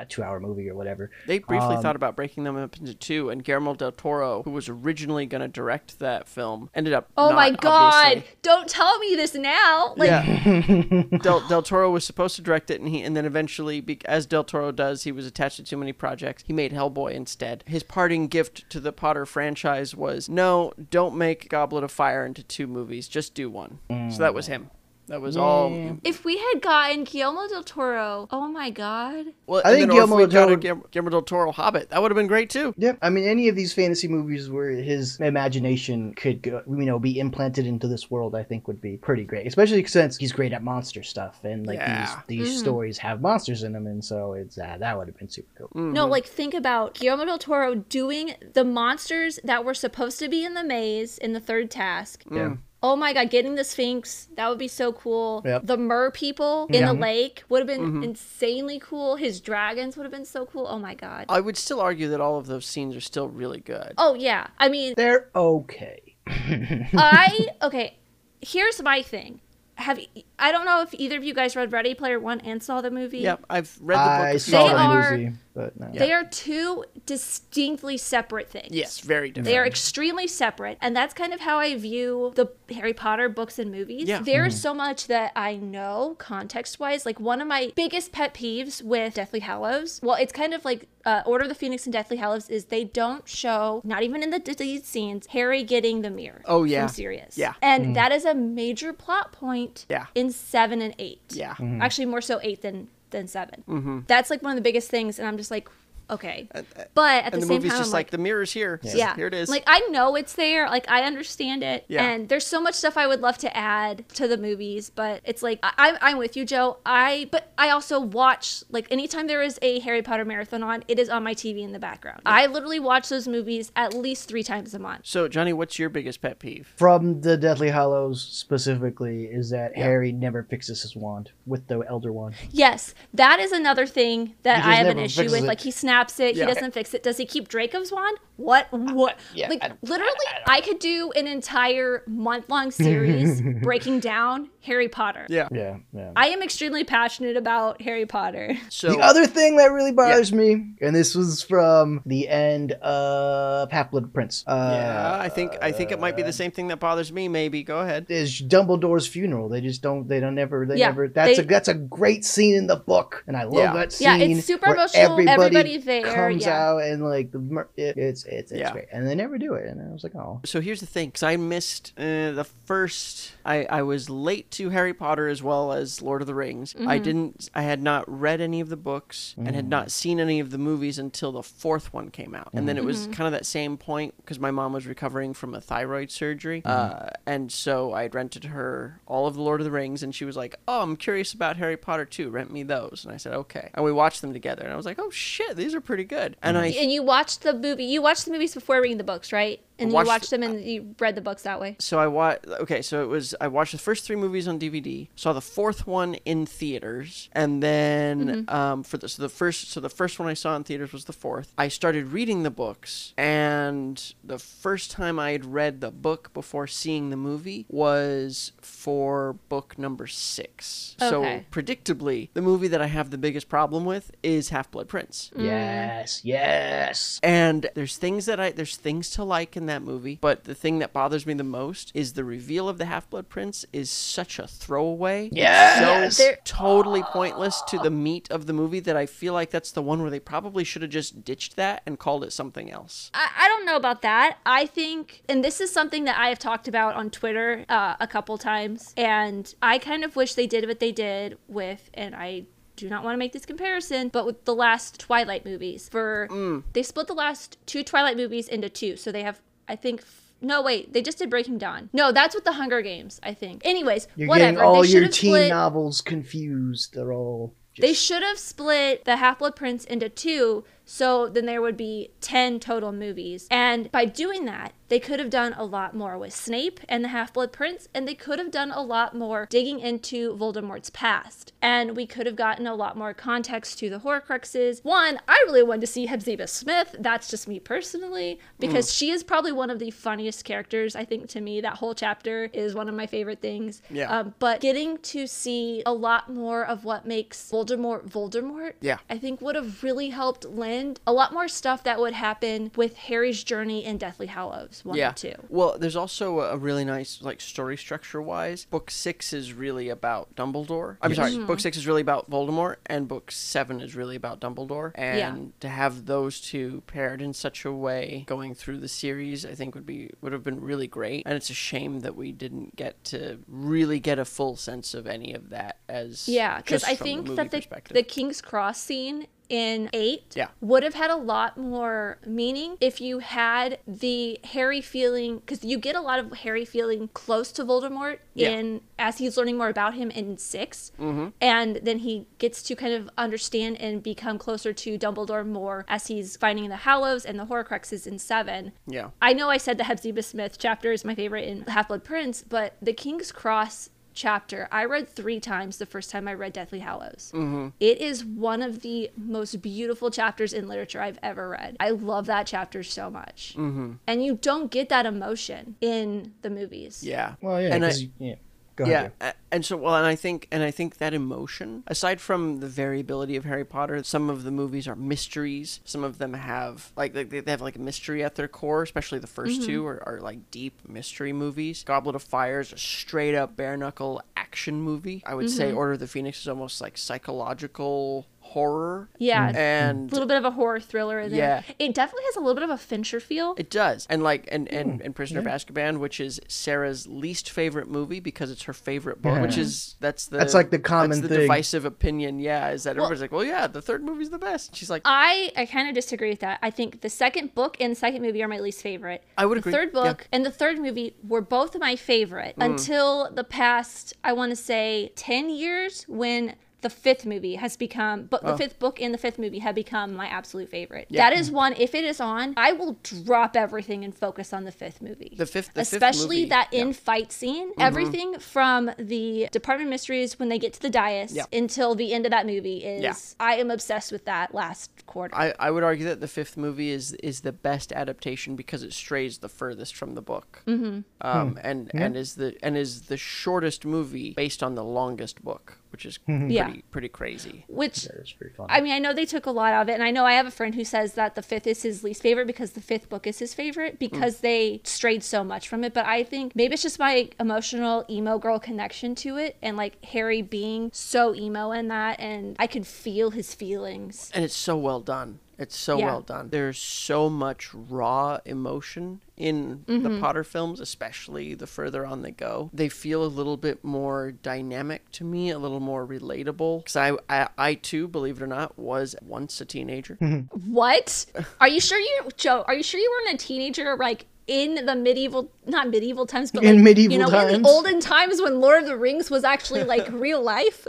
a two-hour movie or whatever. They briefly um, thought about breaking them up into two, and Guillermo del Toro, who was originally going to direct that film, ended up oh not, my god obviously. Don't tell me this now, like yeah. del, del Toro was supposed to direct it, and he and then eventually, as Del Toro does, he was attached to too many projects. He made Hellboy instead. His parting gift to the Potter franchise was, no, don't make Goblet of Fire into two movies, just do one. mm. So that was him. That was yeah. all. If we had gotten Guillermo del Toro, oh my god. Well, I think Guillermo del Toro, Guillermo del Toro Hobbit, that would have been great too. Yeah, I mean, any of these fantasy movies where his imagination could, go, you know, be implanted into this world, I think would be pretty great. Especially since he's great at monster stuff, and like yeah. these these mm-hmm. stories have monsters in them, and so it's uh, that would have been super cool. Mm-hmm. No, like think about Guillermo del Toro doing the monsters that were supposed to be in the maze in the third task. Yeah. Mm. Oh my god, getting the Sphinx, that would be so cool. Yep. The mer people in yeah. the lake would have been mm-hmm. insanely cool. His dragons would have been so cool. Oh my god. I would still argue that all of those scenes are still really good. Oh yeah. I mean, they're okay. I okay, here's my thing. Have I don't know if either of you guys read Ready Player One and saw the movie. Yep, I've read the book. I saw they the are, movie, but no. They yeah. are two distinctly separate things. Yes, very different. They are extremely separate, and that's kind of how I view the Harry Potter books and movies. Yeah. There is mm-hmm. so much that I know context-wise. Like, one of my biggest pet peeves with Deathly Hallows, well, it's kind of like uh, Order of the Phoenix and Deathly Hallows, is they don't show, not even in the deleted scenes, Harry getting the mirror. Oh, yeah. I'm serious. Yeah. And mm-hmm. that is a major plot point. Yeah. In seven and eight. Yeah. Mm-hmm. Actually, more so eight than than seven. Mm-hmm. That's like one of the biggest things, and I'm just like, okay. Uh, but at the, the same time, the movie's just like, like, the mirror's here. Yeah. yeah. Here it is. Like, I know it's there. Like, I understand it. Yeah. And there's so much stuff I would love to add to the movies, but it's like, I, I'm with you, Joe. I But I also watch, like, anytime there is a Harry Potter marathon on, it is on my T V in the background. Yeah. I literally watch those movies at least three times a month. So, Johnny, what's your biggest pet peeve? From the Deathly Hallows specifically is that yeah. Harry never fixes his wand with the Elder Wand. Yes. That is another thing that I have an issue with. It. Like, he snaps it, yeah. he doesn't fix it. Does he keep Draco's wand? What? What? Yeah, like, I, literally, I, I, I could do an entire month-long series breaking down Harry Potter. Yeah. yeah, yeah. I am extremely passionate about Harry Potter. So the other thing that really bothers yeah. me, and this was from the end of Half-Blood Prince. Uh, yeah, I think I think it might be the same thing that bothers me. Maybe go ahead. Is Dumbledore's funeral? They just don't. They don't ever. They yeah, never. That's they, a that's a great scene in the book, and I love yeah. that scene. Yeah, it's super emotional. Everybody. everybody There, comes yeah. out and like the it, it's it's, it's yeah. great, and they never do it, and I was like, oh. So here's the thing, because I missed uh, the first. I I was late to Harry Potter as well as Lord of the Rings. Mm-hmm. I didn't. I had not read any of the books mm. and had not seen any of the movies until the fourth one came out, mm. and then it was mm-hmm. kind of that same point because my mom was recovering from a thyroid surgery, mm-hmm. uh, and so I rented her all of the Lord of the Rings, and she was like, oh, I'm curious about Harry Potter too. Rent me those, and I said okay, and we watched them together, and I was like, oh shit, these are pretty good. And I and you watched the movie you watched the movies before reading the books, right? And watched, you watched them and you read the books that way. So I watched. Okay, so it was. I watched the first three movies on D V D. Saw the fourth one in theaters, and then mm-hmm. um, for the so the first so the first one I saw in theaters was the fourth. I started reading the books, and the first time I had read the book before seeing the movie was for book number six. Okay. So predictably, the movie that I have the biggest problem with is Half-Blood Prince. Mm. Yes, yes. And there's things that I there's things to like in that movie, but the thing that bothers me the most is the reveal of the Half-Blood Prince is such a throwaway. Yes! So they're totally pointless to the meat of the movie that I feel like that's the one where they probably should have just ditched that and called it something else. I, I don't know about that. I think, and this is something that I have talked about on Twitter uh, a couple times, and I kind of wish they did what they did with, and I do not want to make this comparison, but with the last Twilight movies. For mm. They split the last two Twilight movies into two, so they have I think, no, wait, they just did Breaking Dawn. No, that's with the Hunger Games, I think. Anyways, You're whatever. You're getting all your teen split... novels confused. They're all... Just... They should have split the Half-Blood Prince into two, so then there would be ten total movies. And by doing that, they could have done a lot more with Snape and the Half-Blood Prince, and they could have done a lot more digging into Voldemort's past. And we could have gotten a lot more context to the Horcruxes. One, I really wanted to see Hepzibah Smith. That's just me personally, because mm. she is probably one of the funniest characters, I think, to me. That whole chapter is one of my favorite things. Yeah. Um, but getting to see a lot more of what makes Voldemort Voldemort, yeah. I think would have really helped lend a lot more stuff that would happen with Harry's journey in Deathly Hallows one yeah. and two. Well, there's also a really nice, like, story structure-wise. Book six is really about Dumbledore. I'm yes. sorry, mm-hmm. book six is really about Voldemort, and book seven is really about Dumbledore. And yeah. to have those two paired in such a way going through the series, I think would be would have been really great. And it's a shame that we didn't get to really get a full sense of any of that as yeah, because I think the that the, the King's Cross scene in eight yeah. would have had a lot more meaning if you had the Harry feeling, because you get a lot of Harry feeling close to Voldemort yeah. in as he's learning more about him in six, mm-hmm. and then he gets to kind of understand and become closer to Dumbledore more as he's finding the Hallows and the Horcruxes in seven. Yeah, I know I said the Hepzibah Smith chapter is my favorite in Half-Blood Prince, but the King's Cross chapter I read three times the first time I read Deathly Hallows. Mm-hmm. It is one of the most beautiful chapters in literature I've ever read. I love that chapter so much. Mm-hmm. And you don't get that emotion in the movies. Yeah. Well, yeah. And I, you, yeah. Go ahead. Yeah. I, And so, well, and I think, and I think that emotion, aside from the variability of Harry Potter, some of the movies are mysteries. Some of them have like they, they have like a mystery at their core. Especially the first mm-hmm. two are, are like deep mystery movies. Goblet of Fire is a straight up bare knuckle action movie. I would mm-hmm. say Order of the Phoenix is almost like psychological horror. Yeah, and a little bit of a horror thriller in there. Yeah, it definitely has a little bit of a Fincher feel. It does, and like and and, and Prisoner yeah. of Azkaban, which is Sarah's least favorite movie because it's her favorite book. Yeah. Which is that's the that's like the common that's the thing. Divisive opinion, yeah, is that well, everybody's like, well, yeah, the third movie's the best. She's like, I, I kind of disagree with that. I think the second book and the second movie are my least favorite. I would the agree. The third book yeah. and the third movie were both my favorite mm. until the past, I want to say, ten years when the fifth movie has become, but the oh. fifth book and the fifth movie have become my absolute favorite. Yeah. That is one, if it is on, I will drop everything and focus on the fifth movie. The fifth, the Especially fifth movie. That yeah. in-fight scene. Mm-hmm. Everything from the Department of Mysteries when they get to the dais yeah. until the end of that movie is, yeah. I am obsessed with that last quarter. I, I would argue that the fifth movie is is the best adaptation because it strays the furthest from the book. Mm-hmm. Um, hmm. And, yeah. and, is the, and is the shortest movie based on the longest book, which is pretty, yeah. pretty crazy. Which, yeah, it's pretty fun. I mean, I know they took a lot of it, and I know I have a friend who says that the fifth is his least favorite because the fifth book is his favorite because mm. they strayed so much from it, but I think maybe it's just my emotional emo girl connection to it, and like Harry being so emo in that, and I could feel his feelings. And it's so well done. It's so yeah. well done. There's so much raw emotion in mm-hmm. the Potter films, especially the further on they go. They feel a little bit more dynamic to me, a little more relatable. Because I, I, I too, believe it or not, was once a teenager. What? Are you sure you, Joe, are you sure you weren't a teenager like in the medieval, not medieval times, but like, in medieval you know, times. In the olden times when Lord of the Rings was actually like real life.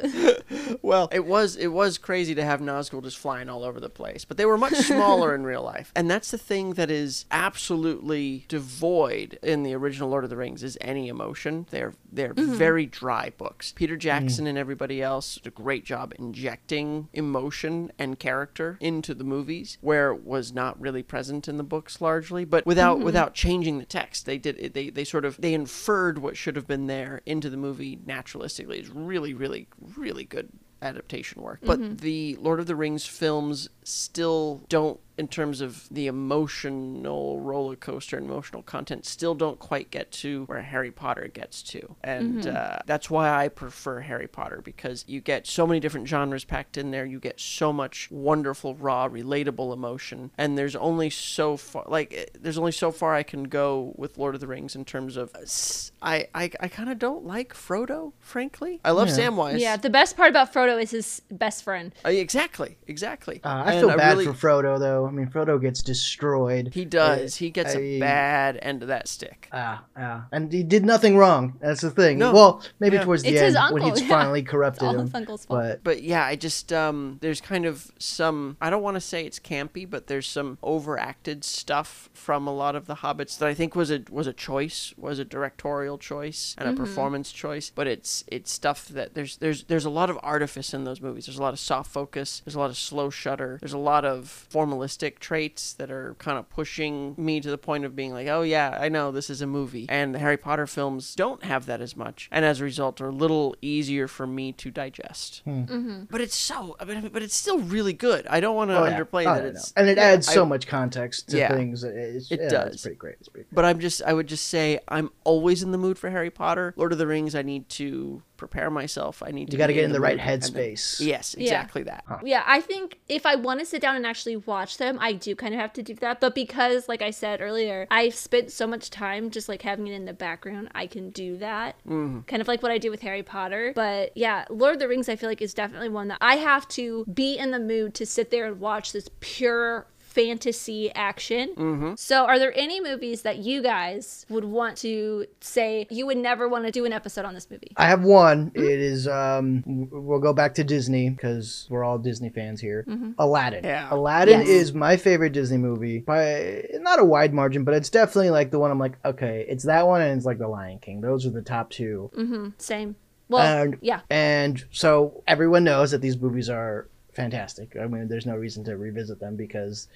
Well, it was it was crazy to have Nazgul just flying all over the place, but they were much smaller in real life. And that's the thing that is absolutely devoid in the original Lord of the Rings is any emotion. They're they're mm-hmm. very dry books. Peter Jackson mm. and everybody else did a great job injecting emotion and character into the movies where it was not really present in the books largely, but without mm-hmm. without changing the text. They did they they sort of they inferred what should have been there into the movie naturalistically. It's really, really, really good adaptation work. But mm-hmm. the Lord of the Rings films still don't, in terms of the emotional roller coaster and emotional content, still don't quite get to where Harry Potter gets to. And mm-hmm. uh, that's why I prefer Harry Potter, because you get so many different genres packed in there. You get so much wonderful, raw, relatable emotion. And there's only so far, like, there's only so far I can go with Lord of the Rings in terms of, uh, I, I, I kind of don't like Frodo, frankly. I love yeah. Samwise. Yeah, the best part about Frodo is his best friend. Uh, exactly, exactly. Uh, I feel and bad I really... for Frodo, though. I mean, Frodo gets destroyed. He does. He gets I, a bad end of that stick. Ah, uh, ah. Uh, and he did nothing wrong. That's the thing. No. Well, maybe yeah. towards the it's end his uncle, when he's yeah. finally corrupted it's all him. His uncle's fault. But, but yeah, I just, um, there's kind of some, I don't want to say it's campy, but there's some overacted stuff from a lot of the Hobbits that I think was a was a choice, was a directorial choice and a mm-hmm. performance choice. But it's it's stuff that there's there's there's a lot of artifice in those movies. There's a lot of soft focus. There's a lot of slow shutter. There's a lot of formalistic traits that are kind of pushing me to the point of being like, oh yeah, I know this is a movie. And the Harry Potter films don't have that as much, and as a result are a little easier for me to digest. hmm. mm-hmm. But it's so I mean, but it's still really good. I don't want to oh, yeah. underplay oh, that no, it's no. and it yeah, adds so I, much context to yeah, things. It's, it yeah, does it's pretty great it's pretty great. But I'm just I would just say I'm always in the mood for Harry Potter. Lord of the Rings, I need to prepare myself. I need to. You got to get in the, the right headspace. Yes, exactly yeah. that. Huh. Yeah, I think if I want to sit down and actually watch them, I do kind of have to do that. But because, like I said earlier, I've spent so much time just like having it in the background, I can do that. Mm. Kind of like what I do with Harry Potter. But yeah, Lord of the Rings, I feel like is definitely one that I have to be in the mood to sit there and watch this pure fantasy action. Mm-hmm. So are there any movies that you guys would want to say you would never want to do an episode on this movie? I have one. Mm-hmm. It is, um, we'll go back to Disney because we're all Disney fans here. Mm-hmm. Aladdin. Yeah. Aladdin yes. is my favorite Disney movie by not a wide margin, but it's definitely like the one I'm like, okay, it's that one and it's like The Lion King. Those are the top two. Mm-hmm. Same. Well, and, yeah. And so everyone knows that these movies are fantastic. I mean, there's no reason to revisit them because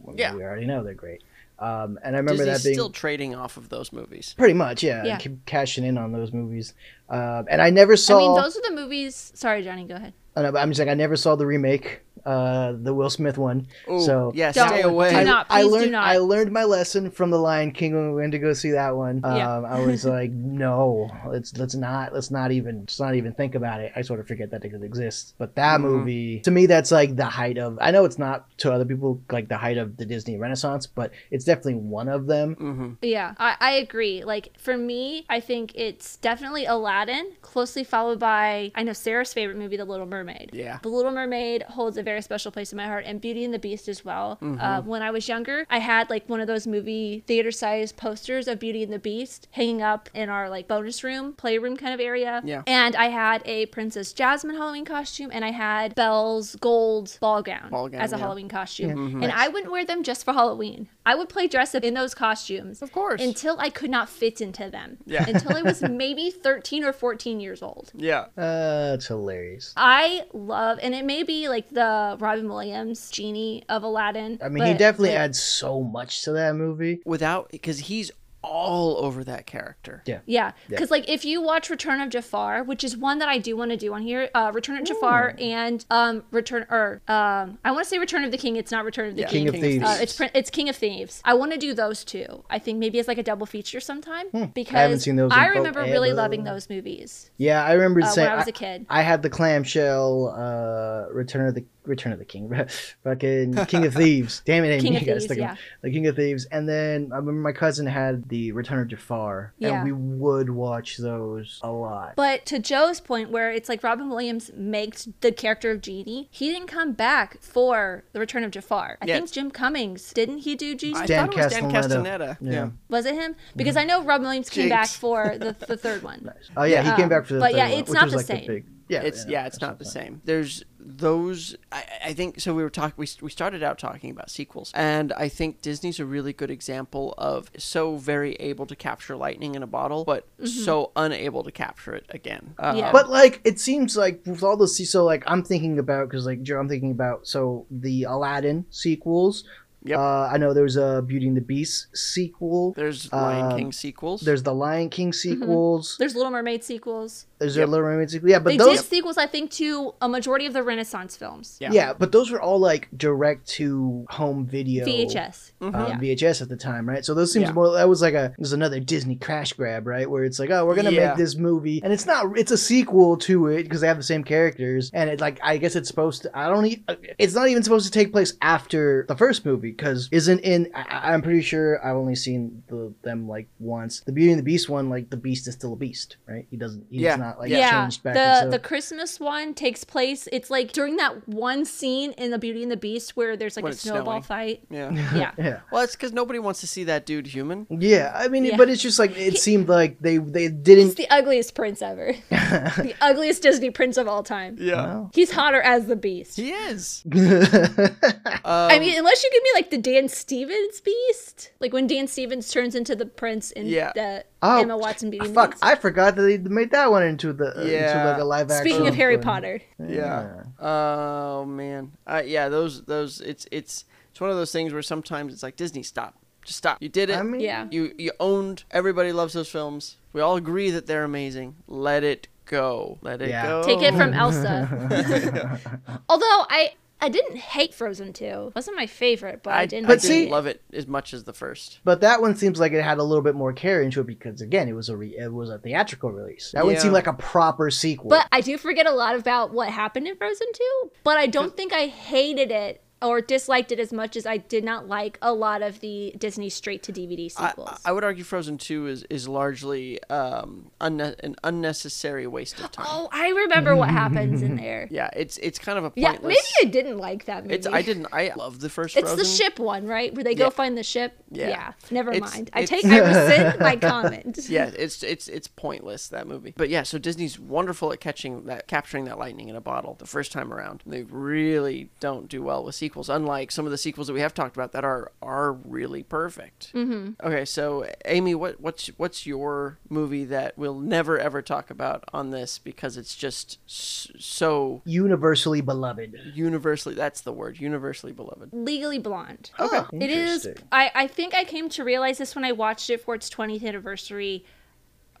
well, yeah. we already know they're great. Um, and I remember Disney's that being still trading off of those movies, pretty much. Yeah, yeah. Keep cashing in on those movies. Um, and I never saw. I mean, those are the movies. Sorry, Johnny, go ahead. I'm just like I never saw the remake, uh, the Will Smith one. Ooh, so yeah, stay away. Do not, I, I learned. Do not. I learned my lesson from The Lion King when we went to go see that one. Um, yeah. I was like, no, let's let's not let's not even let's not even think about it. I sort of forget that it exists. But that mm. movie, to me, that's like the height of. I know it's not to other people like the height of the Disney Renaissance, but it's definitely one of them. Mm-hmm. Yeah, I, I agree. Like for me, I think it's definitely Aladdin, closely followed by I know Sarah's favorite movie, The Little Mermaid. Yeah. The Little Mermaid holds a very special place in my heart, and Beauty and the Beast as well. Mm-hmm. Uh, when I was younger, I had like one of those movie theater-sized posters of Beauty and the Beast hanging up in our like bonus room, playroom kind of area. Yeah. And I had a Princess Jasmine Halloween costume, and I had Belle's gold ball gown, ball gown as a yeah. Halloween costume. Yeah. Mm-hmm. And I wouldn't wear them just for Halloween. I would play dress up in those costumes. Of course. Until I could not fit into them. Yeah. Until I was maybe thirteen or fourteen years old. Yeah. Uh, it's hilarious. I I love, and it may be like the Robin Williams genie of Aladdin. I mean, he definitely like, adds so much to that movie. Without, because he's all over that character. Yeah. Yeah. Because, yeah. like, if you watch Return of Jafar, which is one that I do want to do on here, uh, Return of Jafar Ooh. and um, Return, or um, I want to say Return of the King. It's not Return of the yeah. King. King of Thieves. Uh, it's, it's King of Thieves. I want to do those two. I think maybe it's like a double feature sometime hmm. because I, haven't seen those I remember forever. really loving those movies. Yeah. I remember uh, saying, when I was I, a kid. I had the clamshell uh, Return of the Return of the King, fucking King of Thieves. Damn it, King Amy, you guys think yeah. The King of Thieves. And then I remember my cousin had the Return of Jafar, yeah. and we would watch those a lot. But to Joe's point, where it's like Robin Williams makes the character of Genie, he didn't come back for the Return of Jafar. I yes. think Jim Cummings, didn't he do Genie? I Dan thought it was Dan Castellaneta. Yeah. yeah. Was it him? Because mm-hmm. I know Robin Williams came Jinx. back for the, the third one. Nice. Oh yeah, he um, came back for the but third yeah, one. But yeah, it's not the like same. The big, yeah, it's yeah, yeah it's not the fun. same. There's those. I, I think so. We were talking. We we started out talking about sequels, and I think Disney's a really good example of so very able to capture lightning in a bottle, but mm-hmm. so unable to capture it again. Uh, yeah. But like, it seems like with all those. So like, I'm thinking about because like Joe, I'm thinking about so the Aladdin sequels. Yep. Uh, I know there's a Beauty and the Beast sequel. There's Lion um, King sequels. There's the Lion King sequels. Mm-hmm. There's Little Mermaid sequels. Is there yep. Little Mermaid sequels? Yeah, but they those did sequels, I think, to a majority of the Renaissance films. Yeah, yeah, but those were all like direct to home video, V H S, mm-hmm. um, yeah. V H S at the time, right? So those seems yeah. more. That was like a it was another Disney crash grab, right? Where it's like, oh, we're gonna yeah. make this movie, and it's not. It's a sequel to it because they have the same characters, and it like I guess it's supposed to. I don't. E- it's not even supposed to take place after the first movie because isn't in. I, I'm pretty sure I've only seen the, them like once. The Beauty and the Beast one, like the Beast is still a beast, right? He doesn't. He's yeah. not Like yeah, back the so. the Christmas one takes place. It's like during that one scene in the Beauty and the Beast where there's like when a snowball snowing. fight. Yeah, yeah. yeah. Well, it's because nobody wants to see that dude human. Yeah, I mean, yeah. but it's just like it he, seemed like they they didn't. He's the ugliest prince ever. The ugliest Disney prince of all time. Yeah, wow. He's hotter as the Beast. He is. um, I mean, unless you give me like the Dan Stevens Beast, like when Dan Stevens turns into the prince in yeah. the oh, Emma Watson Beauty and the Beast. Fuck, I forgot that they made that one into the uh, yeah. into like a live action. Speaking of Harry film. Potter. Yeah. yeah. Oh man. Uh, yeah. Those those. It's it's it's one of those things where sometimes it's like Disney, stop, just stop. You did it. I mean, yeah. You you owned. Everybody loves those films. We all agree that they're amazing. Let it go. Let it yeah. go. Take it from Elsa. Although I. I didn't hate Frozen two. It wasn't my favorite, but I, I didn't, but see, didn't love it as much as the first. But that one seems like it had a little bit more carry into it because, again, it was a re- it was a theatrical release. That yeah. one seemed like a proper sequel. But I do forget a lot about what happened in Frozen two, but I don't think I hated it or disliked it as much as I did not like a lot of the Disney straight-to-D V D sequels. I, I would argue Frozen two is, is largely um, unne- an unnecessary waste of time. Oh, I remember what happens in there. Yeah, it's it's kind of a pointless... Yeah, maybe I didn't like that movie. It's, I didn't. I love the first Frozen. It's the ship one, right? Where they go yeah. find the ship? Yeah. yeah never it's, mind. It's, I take. I rescind my comment. Yeah, it's it's it's pointless, that movie. But yeah, so Disney's wonderful at catching that, capturing that lightning in a bottle the first time around. They really don't do well with sequels. Sequels, unlike some of the sequels that we have talked about that are are really perfect. Mm-hmm. Okay, so Amy, what what's what's your movie that we'll never ever talk about on this because it's just so universally beloved? Universally, that's the word. Universally beloved. Legally Blonde. Okay, oh, it is. I I think I came to realize this when I watched it for its twentieth anniversary.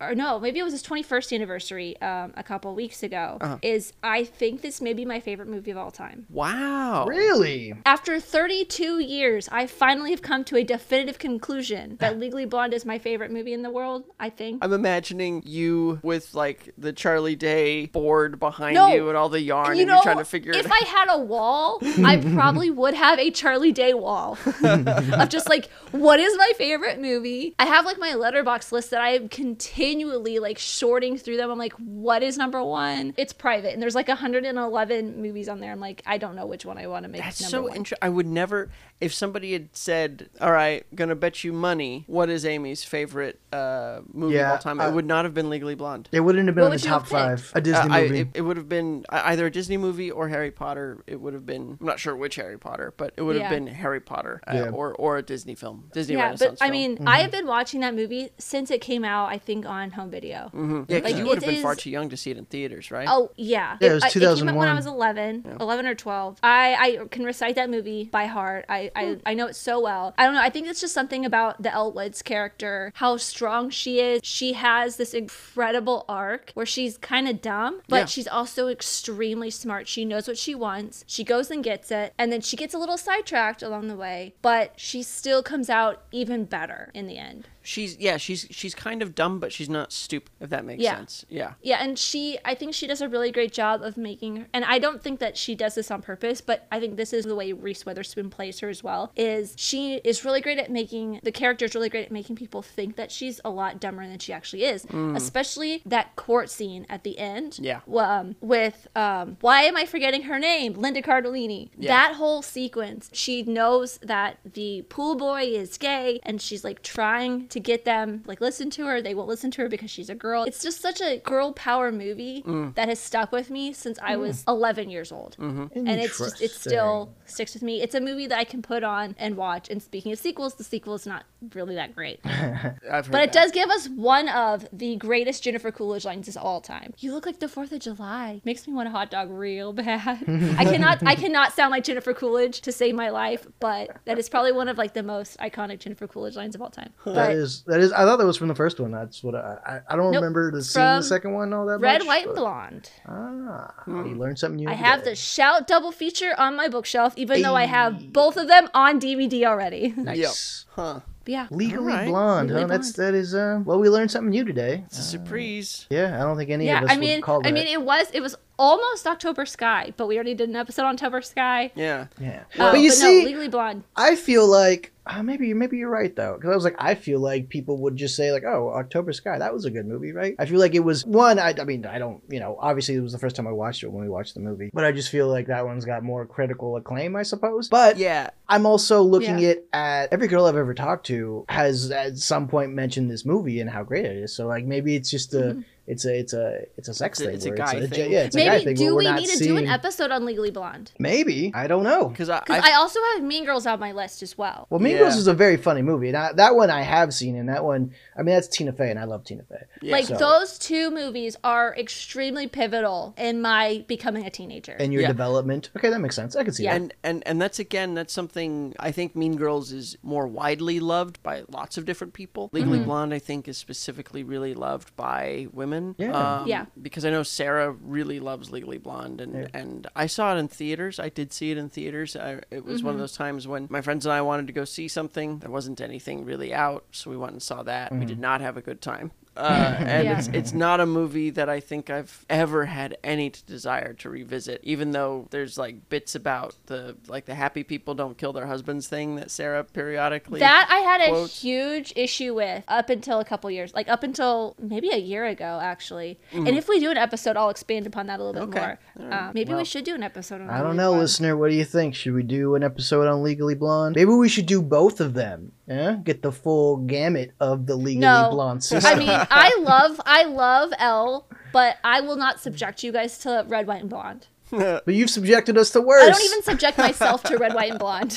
Or no, maybe it was his twenty-first anniversary um, a couple weeks ago, uh-huh. is I think this may be my favorite movie of all time. Wow. Really? After thirty-two years, I finally have come to a definitive conclusion that Legally Blonde is my favorite movie in the world, I think. I'm imagining you with, like, the Charlie Day board behind no, you and all the yarn you and know, you're trying to figure it out. If I had a wall, I probably would have a Charlie Day wall of just, like, what is my favorite movie? I have, like, my Letterboxd list that I continue Continually like sorting through them. I'm like, what is number one? It's private, and there's like one hundred eleven movies on there. I'm like, I don't know which one I want to make. That's number so interesting. I would never. If somebody had said, "All right, gonna bet you money, what is Amy's favorite uh, movie yeah, of all time?" Uh, it would not have been Legally Blonde. It wouldn't have been what in the top five. A Disney uh, I, movie. It, it would have been either a Disney movie or Harry Potter. It would have been. I'm not sure which Harry Potter, but it would yeah. have been Harry Potter uh, yeah. or or a Disney film. Disney yeah, Renaissance but film. I mean, mm-hmm. I have been watching that movie since it came out. I think on. On home video. Mm-hmm. Yeah, because like, you would have been is... far too young to see it in theaters, right? Oh, yeah. yeah it, it was two thousand one. It came out when I was eleven, yeah. eleven or twelve. I, I can recite that movie by heart. I I, I I know it so well. I don't know. I think it's just something about the Elwood's character, how strong she is. She has this incredible arc where she's kind of dumb, but yeah. she's also extremely smart. She knows what she wants. She goes and gets it, and then she gets a little sidetracked along the way, but she still comes out even better in the end. She's, yeah, she's she's kind of dumb, but she's not stupid, if that makes yeah. sense. Yeah. Yeah, and she, I think she does a really great job of making, and I don't think that she does this on purpose, but I think this is the way Reese Witherspoon plays her as well, is she is really great at making, the character's really great at making people think that she's a lot dumber than she actually is, mm. especially that court scene at the end. Yeah. Um, with, um, why am I forgetting her name? Linda Cardellini. Yeah. That whole sequence, she knows that the pool boy is gay, and she's like trying to to get them, like, listen to her. They won't listen to her because she's a girl. It's just such a girl power movie mm. that has stuck with me since mm. I was eleven years old. Mm-hmm. And it's just, it still sticks with me. It's a movie that I can put on and watch. And speaking of sequels, the sequel is not really that great. But that. It does give us one of the greatest Jennifer Coolidge lines of all time. You look like the fourth of July. Makes me want a hot dog real bad. I cannot I cannot sound like Jennifer Coolidge to save my life, but that is probably one of, like, the most iconic Jennifer Coolidge lines of all time. But that is That is, I thought that was from the first one. That's what I, I, I don't nope. remember the seeing the second one all that Red, much. Red, White, but, Blonde. Ah, mm. you learned something new. I today. have the Shout double feature on my bookshelf, even hey. though I have both of them on D V D already. Nice. Yep. Huh. Yeah. Legally right. Blonde, Legally huh? Blonde. That's that is uh, well, we learned something new today. It's a surprise. Uh, yeah, I don't think any yeah, of us I mean, would call that. I mean, it was it was almost October Sky, but we already did an episode on October Sky. Yeah, yeah. Well, uh, but you but see, no, Legally Blonde. I feel like uh, maybe maybe you're right though, because I was like, I feel like people would just say like, oh, October Sky, that was a good movie, right? I feel like it was one. I, I mean, I don't, you know, obviously it was the first time I watched it when we watched the movie, but I just feel like that one's got more critical acclaim, I suppose. But yeah, I'm also looking yeah. it at every girl I've ever talked to. Has at some point mentioned this movie and how great it is. So like maybe it's just a mm-hmm. it's a it's a it's a sex it's thing. A, it's a guy it's a, thing. Yeah, it's maybe a guy thing. Do we need to seeing... do an episode on Legally Blonde? Maybe I don't know because I, I also have Mean Girls on my list as well. Well, Mean yeah. Girls is a very funny movie, and I, that one I have seen, and that one I mean that's Tina Fey, and I love Tina Fey. Yeah. Like so. Those two movies are extremely pivotal in my becoming a teenager and your yeah. development. Okay, that makes sense. I can see yeah. that. And and and that's again that's something I think Mean Girls is more widely loved by lots of different people. Legally mm-hmm. Blonde I think is specifically really loved by women. Yeah. Um, yeah. Because I know Sarah really loves Legally Blonde, and, yeah. and I saw it in theaters. I did see it in theaters. I, it was mm-hmm. one of those times when my friends and I wanted to go see something. There wasn't anything really out, so we went and saw that. Mm-hmm. We did not have a good time. Uh, and yeah. it's it's not a movie that I think I've ever had any desire to revisit, even though there's like bits about the like the happy people don't kill their husbands thing that Sarah periodically that I had quotes. a huge issue with up until a couple years, like up until maybe a year ago actually. Mm. And if we do an episode, I'll expand upon that a little bit okay. more. Right. Um, maybe well, we should do an episode on. I don't know, Blonde. Listener. What do you think? Should we do an episode on Legally Blonde? Maybe we should do both of them. Yeah, get the full gamut of the Legally no. Blonde system. I mean, I love, I love Elle, but I will not subject you guys to Red, White, and Blonde. But you've subjected us to worse. I don't even subject myself to Red, White, and Blonde.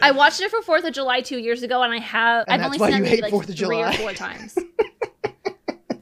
I watched it for Fourth of July two years ago, and I have and I've only seen it like three July. or four times.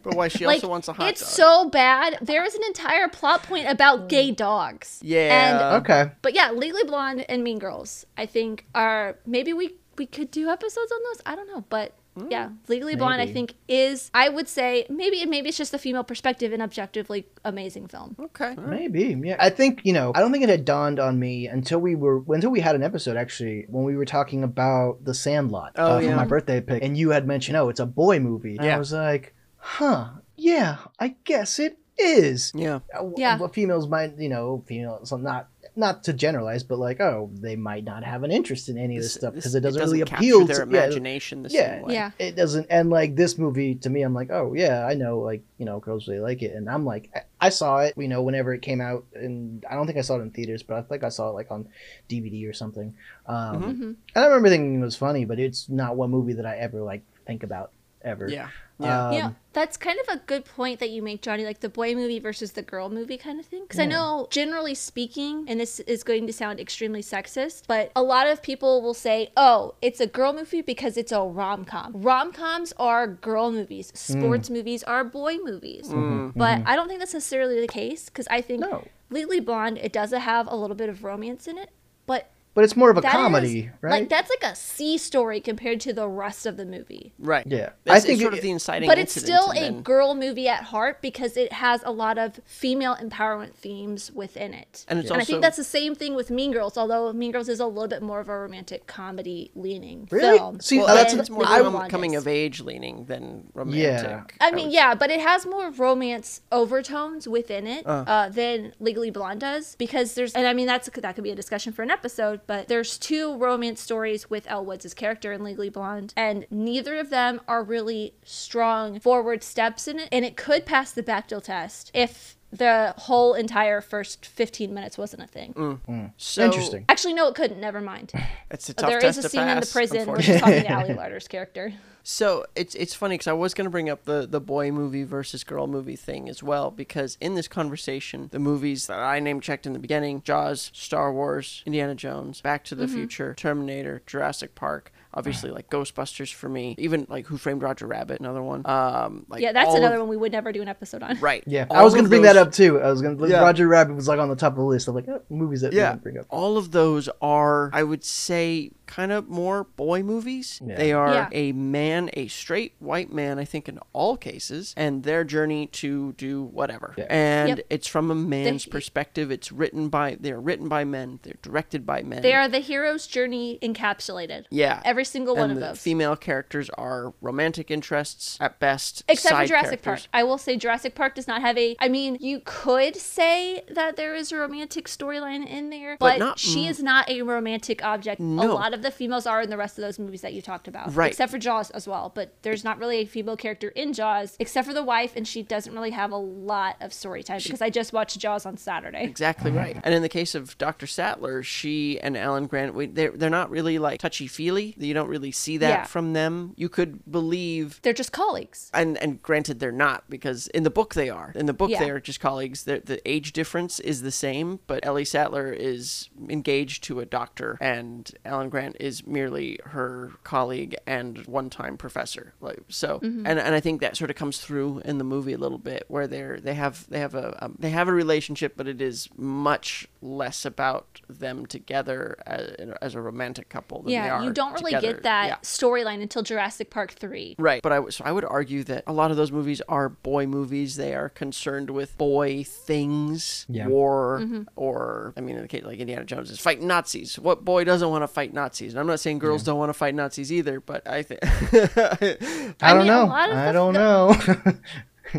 But why she like, also wants a hot it's dog. It's so bad. There is an entire plot point about gay dogs. Yeah. And, okay. But yeah, Legally Blonde and Mean Girls, I think, are maybe we. We could do episodes on those. I don't know, but mm, yeah, Legally Blonde, maybe. I think is I would say maybe maybe it's just the female perspective, an objectively amazing film. Okay, maybe yeah. I think you know I don't think it had dawned on me until we were until we had an episode actually when we were talking about The Sandlot oh, uh, yeah. for my birthday pick, and you had mentioned oh it's a boy movie. And yeah, I was like, huh, yeah, I guess it is. Yeah, yeah. Well, females might you know females not. Not to generalize, but like, oh, they might not have an interest in any of this, this stuff because it, it doesn't really appeal to their imagination yeah, the same yeah, way. Yeah, it doesn't. And like this movie, to me, I'm like, oh yeah, I know, like you know, girls really like it, and I'm like, I, I saw it, you know, whenever it came out, and I don't think I saw it in theaters, but I think I saw it like on D V D or something. Um, mm-hmm. And I remember thinking it was funny, but it's not one movie that I ever like think about ever. Yeah. Yeah. Um, yeah, that's kind of a good point that you make, Johnny, like the boy movie versus the girl movie kind of thing. Because yeah. I know, generally speaking, and this is going to sound extremely sexist, but a lot of people will say, oh, it's a girl movie because it's a rom-com. Rom-coms are girl movies. Sports mm. movies are boy movies. Mm-hmm. But mm-hmm. I don't think that's necessarily the case because I think no. Legally Blonde, it does have a little bit of romance in it, but But it's more of a that comedy, is, right? Like, that's like a C story compared to the rest of the movie. Right. Yeah. It's, I think it's sort it, of the inciting But it's still a then... girl movie at heart because it has a lot of female empowerment themes within it. And, it's and also... I think that's the same thing with Mean Girls, although Mean Girls is a little bit more of a romantic comedy leaning really? film. See, well, that's it's more com- coming of age leaning than romantic. Yeah. I, I mean, would... yeah, but it has more romance overtones within it uh. Uh, than Legally Blonde does because there's, and I mean, that's that could be a discussion for an episode. But there's two romance stories with Elle Woods' character in Legally Blonde, and neither of them are really strong forward steps in it. And it could pass the Bechdel test if the whole entire first fifteen minutes wasn't a thing. Mm. Mm. So, Interesting. Actually, no, it couldn't. Never mind. It's a tough there test is a scene pass, in the prison where she's talking to Allie Larder's character. So it's it's funny because I was going to bring up the, the boy movie versus girl movie thing as well, because in this conversation, the movies that I name checked in the beginning, Jaws, Star Wars, Indiana Jones, Back to the mm-hmm. Future, Terminator, Jurassic Park, obviously like Ghostbusters for me, even like Who Framed Roger Rabbit, another one. Um, like yeah, that's another of... one we would never do an episode on. Right. Yeah, all I was going to bring those... that up too. I was going to yeah. Roger Rabbit was like on the top of the list of like oh, movies that yeah. we didn't bring up. All of those are, I would say, kind of more boy movies. Yeah. They are yeah. a man, a straight white man, I think in all cases, and their journey to do whatever. Yeah. And yep. it's from a man's the, perspective. It's written by, they're written by men. They're directed by men. They are the hero's journey encapsulated. Yeah. Every single and one of those. Female characters are romantic interests at best. Except for Jurassic characters. Park. I will say Jurassic Park does not have a, I mean, you could say that there is a romantic storyline in there, but, but not, she is not a romantic object. No. A lot of the females are in the rest of those movies that you talked about, right, except for Jaws as well, but there's not really a female character in Jaws except for the wife, and she doesn't really have a lot of story time she, because I just watched Jaws on Saturday. Exactly right. And in the case of Doctor Sattler, she and Alan Grant, they're, they're not really like touchy-feely. You don't really see that yeah. from them. You could believe they're just colleagues, and and granted they're not, because in the book they are in the book yeah. they're just colleagues. They're, the age difference is the same, but Ellie Sattler is engaged to a doctor and Alan Grant is merely her colleague and one-time professor. Like, so, mm-hmm. and, and I think that sort of comes through in the movie a little bit, where they're they have they have a um, they have a relationship, but it is much less about them together as, as a romantic couple than yeah, they are. Yeah, you don't really together. get that yeah. storyline until Jurassic Park three. Right, but I so I would argue that a lot of those movies are boy movies. They are concerned with boy things, yeah. war, mm-hmm. or I mean, in the case like Indiana Jones is fighting Nazis. What boy doesn't want to fight Nazis? And I'm not saying girls yeah. don't want to fight Nazis either, but I think I, I don't mean, know. I don't stuff... know.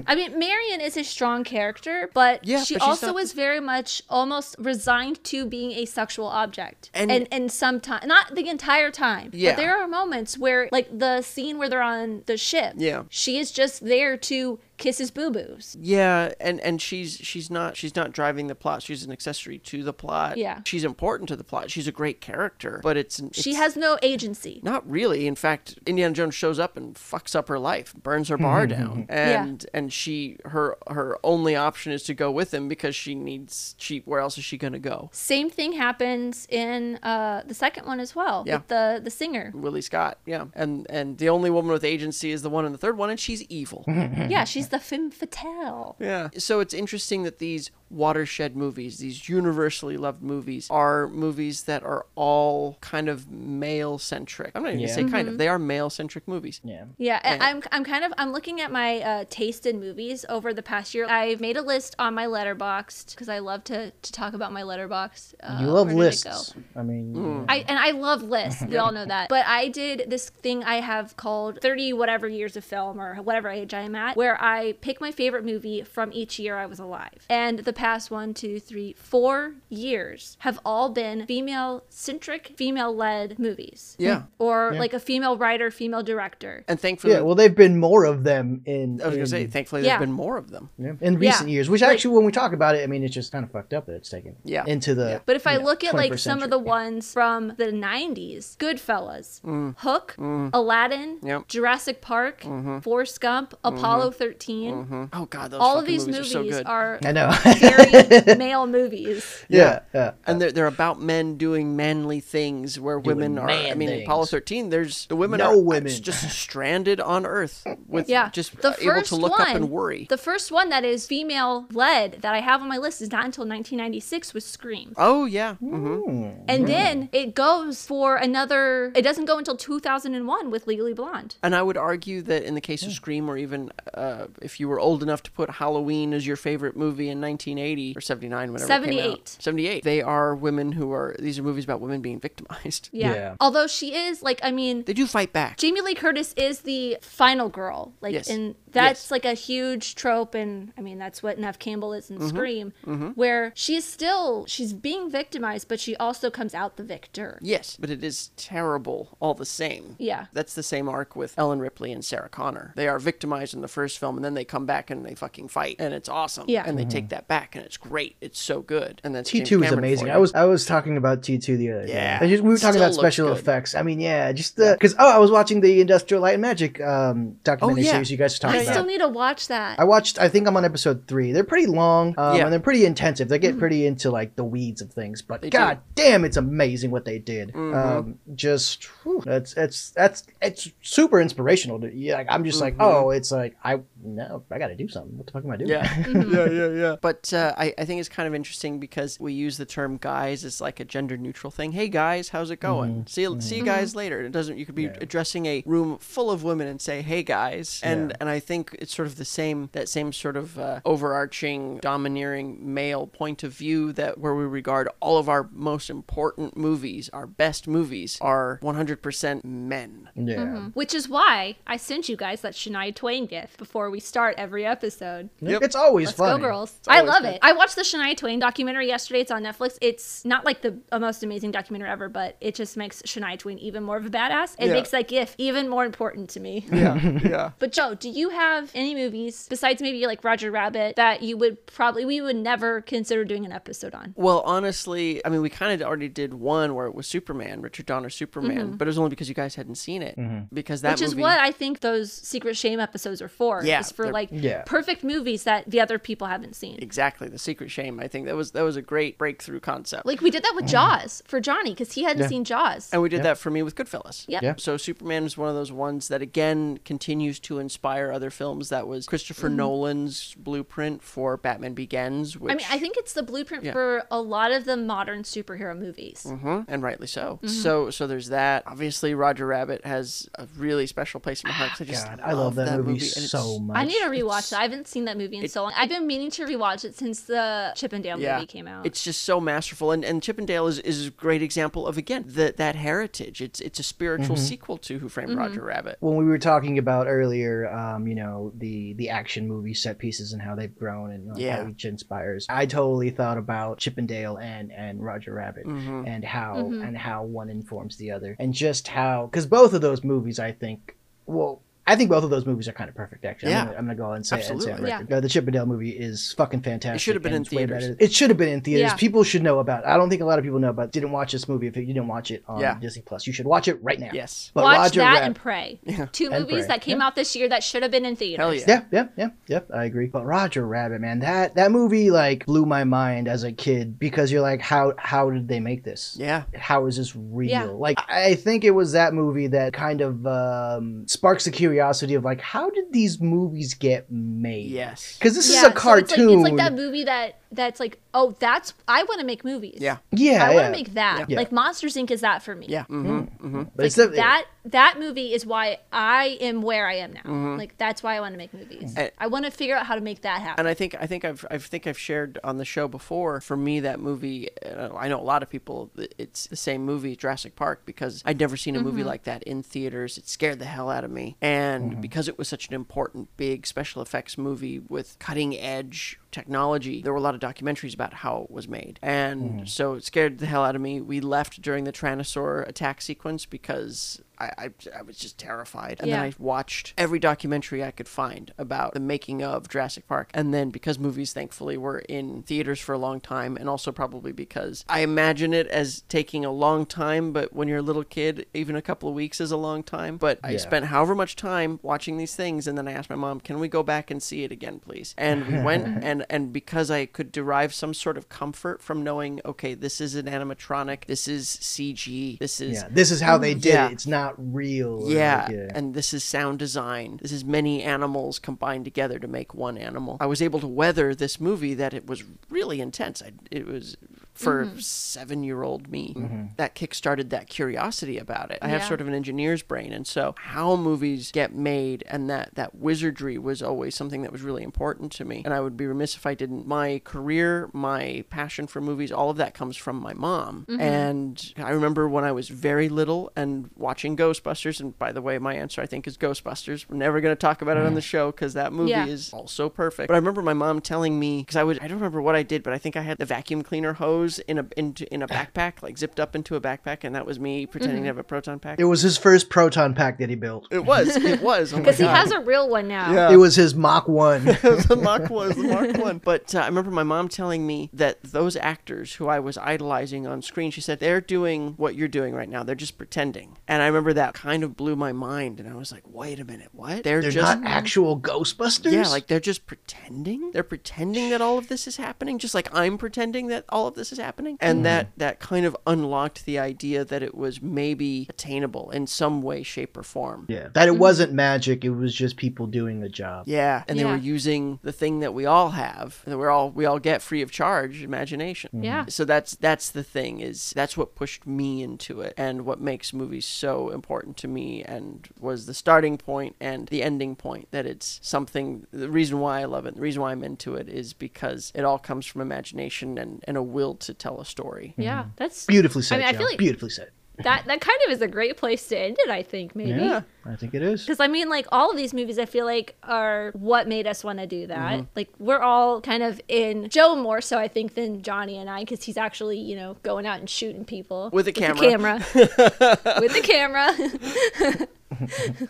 I mean, Marion is a strong character, but yeah, she but also not... is very much almost resigned to being a sexual object. And, and, and sometimes, not the entire time, yeah. but there are moments where, like the scene where they're on the ship, yeah. she is just there to kiss his boo-boos. Yeah, and, and she's she's not she's not driving the plot. She's an accessory to the plot. Yeah. She's important to the plot. She's a great character, but it's... it's she has no agency. Not really. In fact, Indiana Jones shows up and fucks up her life, burns her bar down, and yeah. and she her her only option is to go with him because she needs... she where else is she going to go? Same thing happens in uh, the second one as well, yeah. with the, the singer. Willie Scott, yeah. And, and the only woman with agency is the one in the third one, and she's evil. yeah, she's the femme fatale. Yeah. So it's interesting that these watershed movies, these universally loved movies, are movies that are all kind of male-centric. I'm not even yeah. going to say kind mm-hmm. of. They are male-centric movies. Yeah. Yeah. And I'm I'm kind of, I'm looking at my uh, taste in movies over the past year. I've made a list on my Letterboxd because I love to, to talk about my Letterboxd. Uh, you love lists. I mean. Mm. I And I love lists. We all know that. But I did this thing I have called thirty whatever years of film, or whatever age I am at, where I I pick my favorite movie from each year I was alive. And the past one, two, three, four years have all been female-centric, female-led movies. Yeah. Or yeah. like a female writer, female director. And thankfully... Yeah, well, they've been more of them in... I was going to say, thankfully, yeah. there's been more of them. Yeah. In recent yeah. years, which actually, like, when we talk about it, I mean, it's just kind of fucked up that it's taken yeah. into the... Yeah. But if I know, look at like some century. of the ones from the nineties, Goodfellas, mm. Hook, mm. Aladdin, yep. Jurassic Park, mm-hmm. Forrest Gump, Apollo mm-hmm. thirteen, Mm-hmm. Oh god, those all of these movies, movies are, so good. are I know. very male movies. Yeah, yeah. yeah. And they're, they're about men doing manly things where doing women are. I mean, things. Apollo thirteen, there's the women no are women. just stranded on Earth with yeah. just the able to look one, up and worry. The first one that is female led that I have on my list is not until nineteen ninety-six with Scream. Oh, yeah. Mm-hmm. And mm. then it goes for another, it doesn't go until two thousand one with Legally Blonde. And I would argue that in the case mm. of Scream, or even uh, if you were old enough to put Halloween as your favorite movie in nineteen eighty or seventy-nine, whatever seventy-eight. It came out. seventy-eight. They are women who are, these are movies about women being victimized. Yeah. yeah. Although she is, like, I mean. They do fight back. Jamie Lee Curtis is the final girl. Like, yes. in That's yes. like a huge trope, and I mean that's what Nev Campbell is in mm-hmm. Scream, mm-hmm. where she is still she's being victimized, but she also comes out the victor. Yes, but it is terrible all the same. Yeah, that's the same arc with Ellen Ripley and Sarah Connor. They are victimized in the first film, and then they come back and they fucking fight, and it's awesome. Yeah, and mm-hmm. they take that back, and it's great. It's so good. And then T two is amazing. I was I was talking about T two the other day. Yeah, I just, we were talking still about special good. effects. I mean, yeah, just the because oh, I was watching the Industrial Light and Magic um, documentary oh, yeah. series you guys were talking about. I still need to watch that. I watched, I think I'm on episode three. They're pretty long um, yeah. and they're pretty intensive. They get pretty into like the weeds of things, but they God do. damn, it's amazing what they did. Mm-hmm. Um, just, whew, that's, it's, that's, it's super inspirational. To, yeah, like, I'm just mm-hmm. like, oh, it's like, I, no, I got to do something. What the fuck am I doing? Yeah, mm-hmm. yeah, yeah, yeah. But uh, I, I think it's kind of interesting because we use the term guys as like a gender neutral thing. Hey guys, how's it going? Mm-hmm. See, mm-hmm. see you guys later. It doesn't, you could be yeah. addressing a room full of women and say, hey guys. And, yeah. and I think I think it's sort of the same, that same sort of uh, overarching, domineering male point of view that where we regard all of our most important movies, our best movies, are one hundred percent men. Yeah. Mm-hmm. Which is why I sent you guys that Shania Twain gif before we start every episode. Yep. It's always fun. Let's funny. go, girls. I love fun. it. I watched the Shania Twain documentary yesterday. It's on Netflix. It's not like the most amazing documentary ever, but it just makes Shania Twain even more of a badass. It yeah. makes that gif even more important to me. Yeah, yeah. But Joe, do you have... have any movies besides maybe like Roger Rabbit that you would probably we would never consider doing an episode on? Well, honestly, I mean, we kind of already did one where it was Superman, Richard Donner's Superman, mm-hmm. but it was only because you guys hadn't seen it. Mm-hmm. Because that Which movie... is what I think those Secret Shame episodes are for. Yeah, is for like yeah. perfect movies that the other people haven't seen. Exactly. The Secret Shame. I think that was that was a great breakthrough concept. Like we did that with mm-hmm. Jaws for Johnny because he hadn't yeah. seen Jaws. And we did yep. that for me with Goodfellas. Yep. Yeah. So Superman is one of those ones that again continues to inspire other films. That was Christopher mm-hmm. Nolan's blueprint for Batman Begins, which, I mean, I think it's the blueprint yeah. for a lot of the modern superhero movies. Mm-hmm. And rightly so. Mm-hmm. So so there's that. Obviously, Roger Rabbit has a really special place in my heart. I just God, love I love that, that movie, movie. so much. I need to rewatch it's, it. I haven't seen that movie in it, so long. I've been meaning to rewatch it since the Chip and Dale yeah, movie came out. It's just so masterful. And and Chip and Dale is, is a great example of, again, the, that heritage. It's, it's a spiritual mm-hmm. sequel to Who Framed mm-hmm. Roger Rabbit. When we were talking about earlier, um, you know, the the action movie set pieces and how they've grown and like, yeah. how each inspires. I totally thought about Chip and Dale and and Roger Rabbit mm-hmm. and how mm-hmm. and how one informs the other, and just how, because both of those movies, I think, well, I think both of those movies are kind of perfect, actually. Yeah. I'm gonna, I'm gonna go and say, Absolutely. And say it right yeah. The Chip and Dale movie is fucking fantastic. It should have been in theaters. It should have been in theaters. Yeah. People should know about it. I don't think a lot of people know about it. Didn't watch this movie. If you didn't watch it on yeah. Disney Plus, you should watch it right now. Yes. But watch Roger that Rabbit, and Prey. Yeah. Two and movies Prey. that came yeah. out this year that should have been in theaters. Hell yeah. yeah, yeah, yeah, yeah. I agree. But Roger Rabbit, man, that that movie like blew my mind as a kid, because you're like, how how did they make this? Yeah. How is this real? Yeah. Like, I think it was that movie that kind of um, sparks the curiosity. Curiosity of like, how did these movies get made? Yes, because this yeah, is a cartoon. So it's, like, it's like that movie that that's like, oh, that's I want to make movies. Yeah, yeah, I yeah. want to make that. Yeah. Like Monsters Incorporated is that for me. Yeah, mm-hmm. Mm-hmm. Like, but that, that that movie is why I am where I am now. Mm-hmm. Like that's why I want to make movies. And, I want to figure out how to make that happen. And I think I think I've I think I've shared on the show before. For me, that movie, I know a lot of people. It's the same movie, Jurassic Park, because I'd never seen a mm-hmm. movie like that in theaters. It scared the hell out of me. And And mm-hmm. because it was such an important, big special effects movie with cutting edge technology, there were a lot of documentaries about how it was made. And mm. so it scared the hell out of me. We left during the Tyrannosaur attack sequence because I, I, I was just terrified. And yeah. then I watched every documentary I could find about the making of Jurassic Park. And then because movies, thankfully, were in theaters for a long time, and also probably because I imagine it as taking a long time, but when you're a little kid, even a couple of weeks is a long time. But yeah. I spent however much time watching these things, and then I asked my mom, can we go back and see it again, please? And we went, and, and because I could derive some sort of comfort from knowing, okay, this is an animatronic, this is C G, this is... Yeah, this is how they did yeah. it. It's not real. Yeah. Like, yeah, and this is sound design. This is many animals combined together to make one animal. I was able to weather this movie that it was really intense. I, it was... for mm-hmm. seven-year-old me. Mm-hmm. That kick-started that curiosity about it. I yeah. have sort of an engineer's brain, and so how movies get made and that, that wizardry was always something that was really important to me, and I would be remiss if I didn't. My career, my passion for movies, all of that comes from my mom, mm-hmm. and I remember when I was very little and watching Ghostbusters, and by the way, my answer, I think, is Ghostbusters. We're never going to talk about mm. it on the show because that movie yeah. is also perfect, but I remember my mom telling me, because I would, I don't remember what I did, but I think I had the vacuum cleaner hose in a in, in a backpack, like zipped up into a backpack, and that was me pretending mm-hmm. to have a proton pack. It was his first proton pack that he built. It was, it was. Because oh he has a real one now. Yeah. It was his Mach one. It was the Mach one. But uh, I remember my mom telling me that those actors who I was idolizing on screen, she said, they're doing what you're doing right now. They're just pretending. And I remember that kind of blew my mind, and I was like, wait a minute, what? They're, they're just not actual Ghostbusters? Yeah, like they're just pretending? They're pretending that all of this is happening? Just like I'm pretending that all of this is happening, and mm. that that kind of unlocked the idea that it was maybe attainable in some way, shape, or form. Yeah, that it mm. wasn't magic; it was just people doing the job. Yeah, and yeah. they were using the thing that we all have, that we all we all get free of charge, imagination. Mm. Yeah. So that's that's the thing, is that's what pushed me into it, and what makes movies so important to me, and was the starting point and the ending point. That it's something. The reason why I love it, the reason why I'm into it, is because it all comes from imagination and and a will to tell a story. Yeah, that's beautifully said. I mean, I feel like beautifully said. That that kind of is a great place to end it, I think, maybe. Yeah, I think it is. Because, I mean, like, all of these movies, I feel like, are what made us want to do that. Mm-hmm. Like, we're all kind of in, Joe more so, I think, than Johnny and I, because he's actually, you know, going out and shooting people. With a camera. With a camera. With a camera.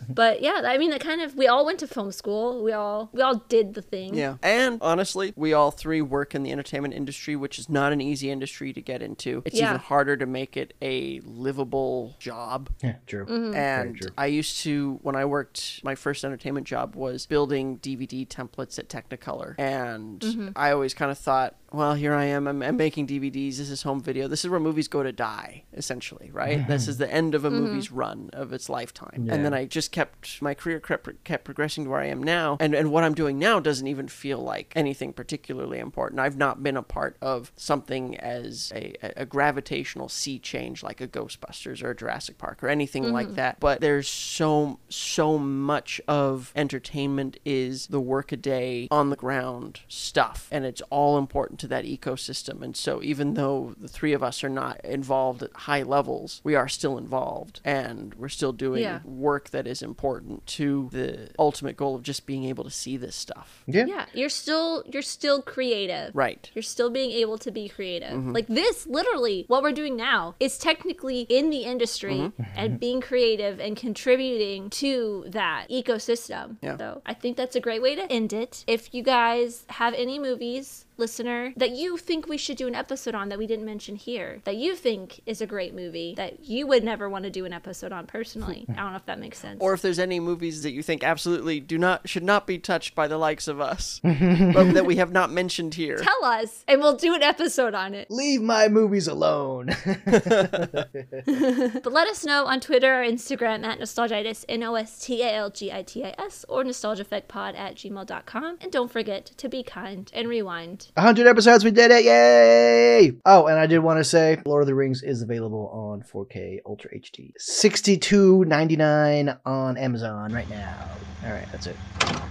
But yeah, I mean, that kind of, we all went to film school. We all we all did the thing. Yeah. And honestly, we all three work in the entertainment industry, which is not an easy industry to get into. It's yeah. even harder to make it a livable job. Yeah, true. Mm-hmm. And true. I used to, when I worked, my first entertainment job was building D V D templates at Technicolor. And mm-hmm. I always kind of thought, well, here I am, I'm, I'm making D V Ds, this is home video, this is where movies go to die, essentially, right? Mm-hmm. This is the end of a mm-hmm. movie's run, of its lifetime. Yeah. And then I just kept, my career kept, kept progressing to where I am now, and, and what I'm doing now doesn't even feel like anything particularly important. I've not been a part of something as a, a gravitational sea change like a Ghostbusters or a Jurassic Park or anything mm-hmm. like that, but there's so, so much of entertainment is the workaday, on the ground stuff, and it's all important to to that ecosystem. And so even though the three of us are not involved at high levels, we are still involved, and we're still doing yeah. work that is important to the ultimate goal of just being able to see this stuff. Yeah, yeah. You're still you're still creative. Right. You're still being able to be creative. Mm-hmm. Like this, literally, what we're doing now is technically in the industry mm-hmm. and being creative and contributing to that ecosystem. Yeah. So I think that's a great way to end it. If you guys have any movies, listener, that you think we should do an episode on that we didn't mention here, that you think is a great movie that you would never want to do an episode on personally, I don't know if that makes sense, or if there's any movies that you think absolutely do not should not be touched by the likes of us but that we have not mentioned here, tell us and we'll do an episode on it. Leave my movies alone. But let us know on Twitter or Instagram at nostalgitis, N O S T A L G I T I S, or nostalgiaeffectpod at gmail dot com, and don't forget to be kind and rewind. one hundred episodes, we did it, yay! Oh, and I did want to say, Lord of the Rings is available on four K Ultra H D. sixty-two ninety-nine on Amazon right now. All right, that's it.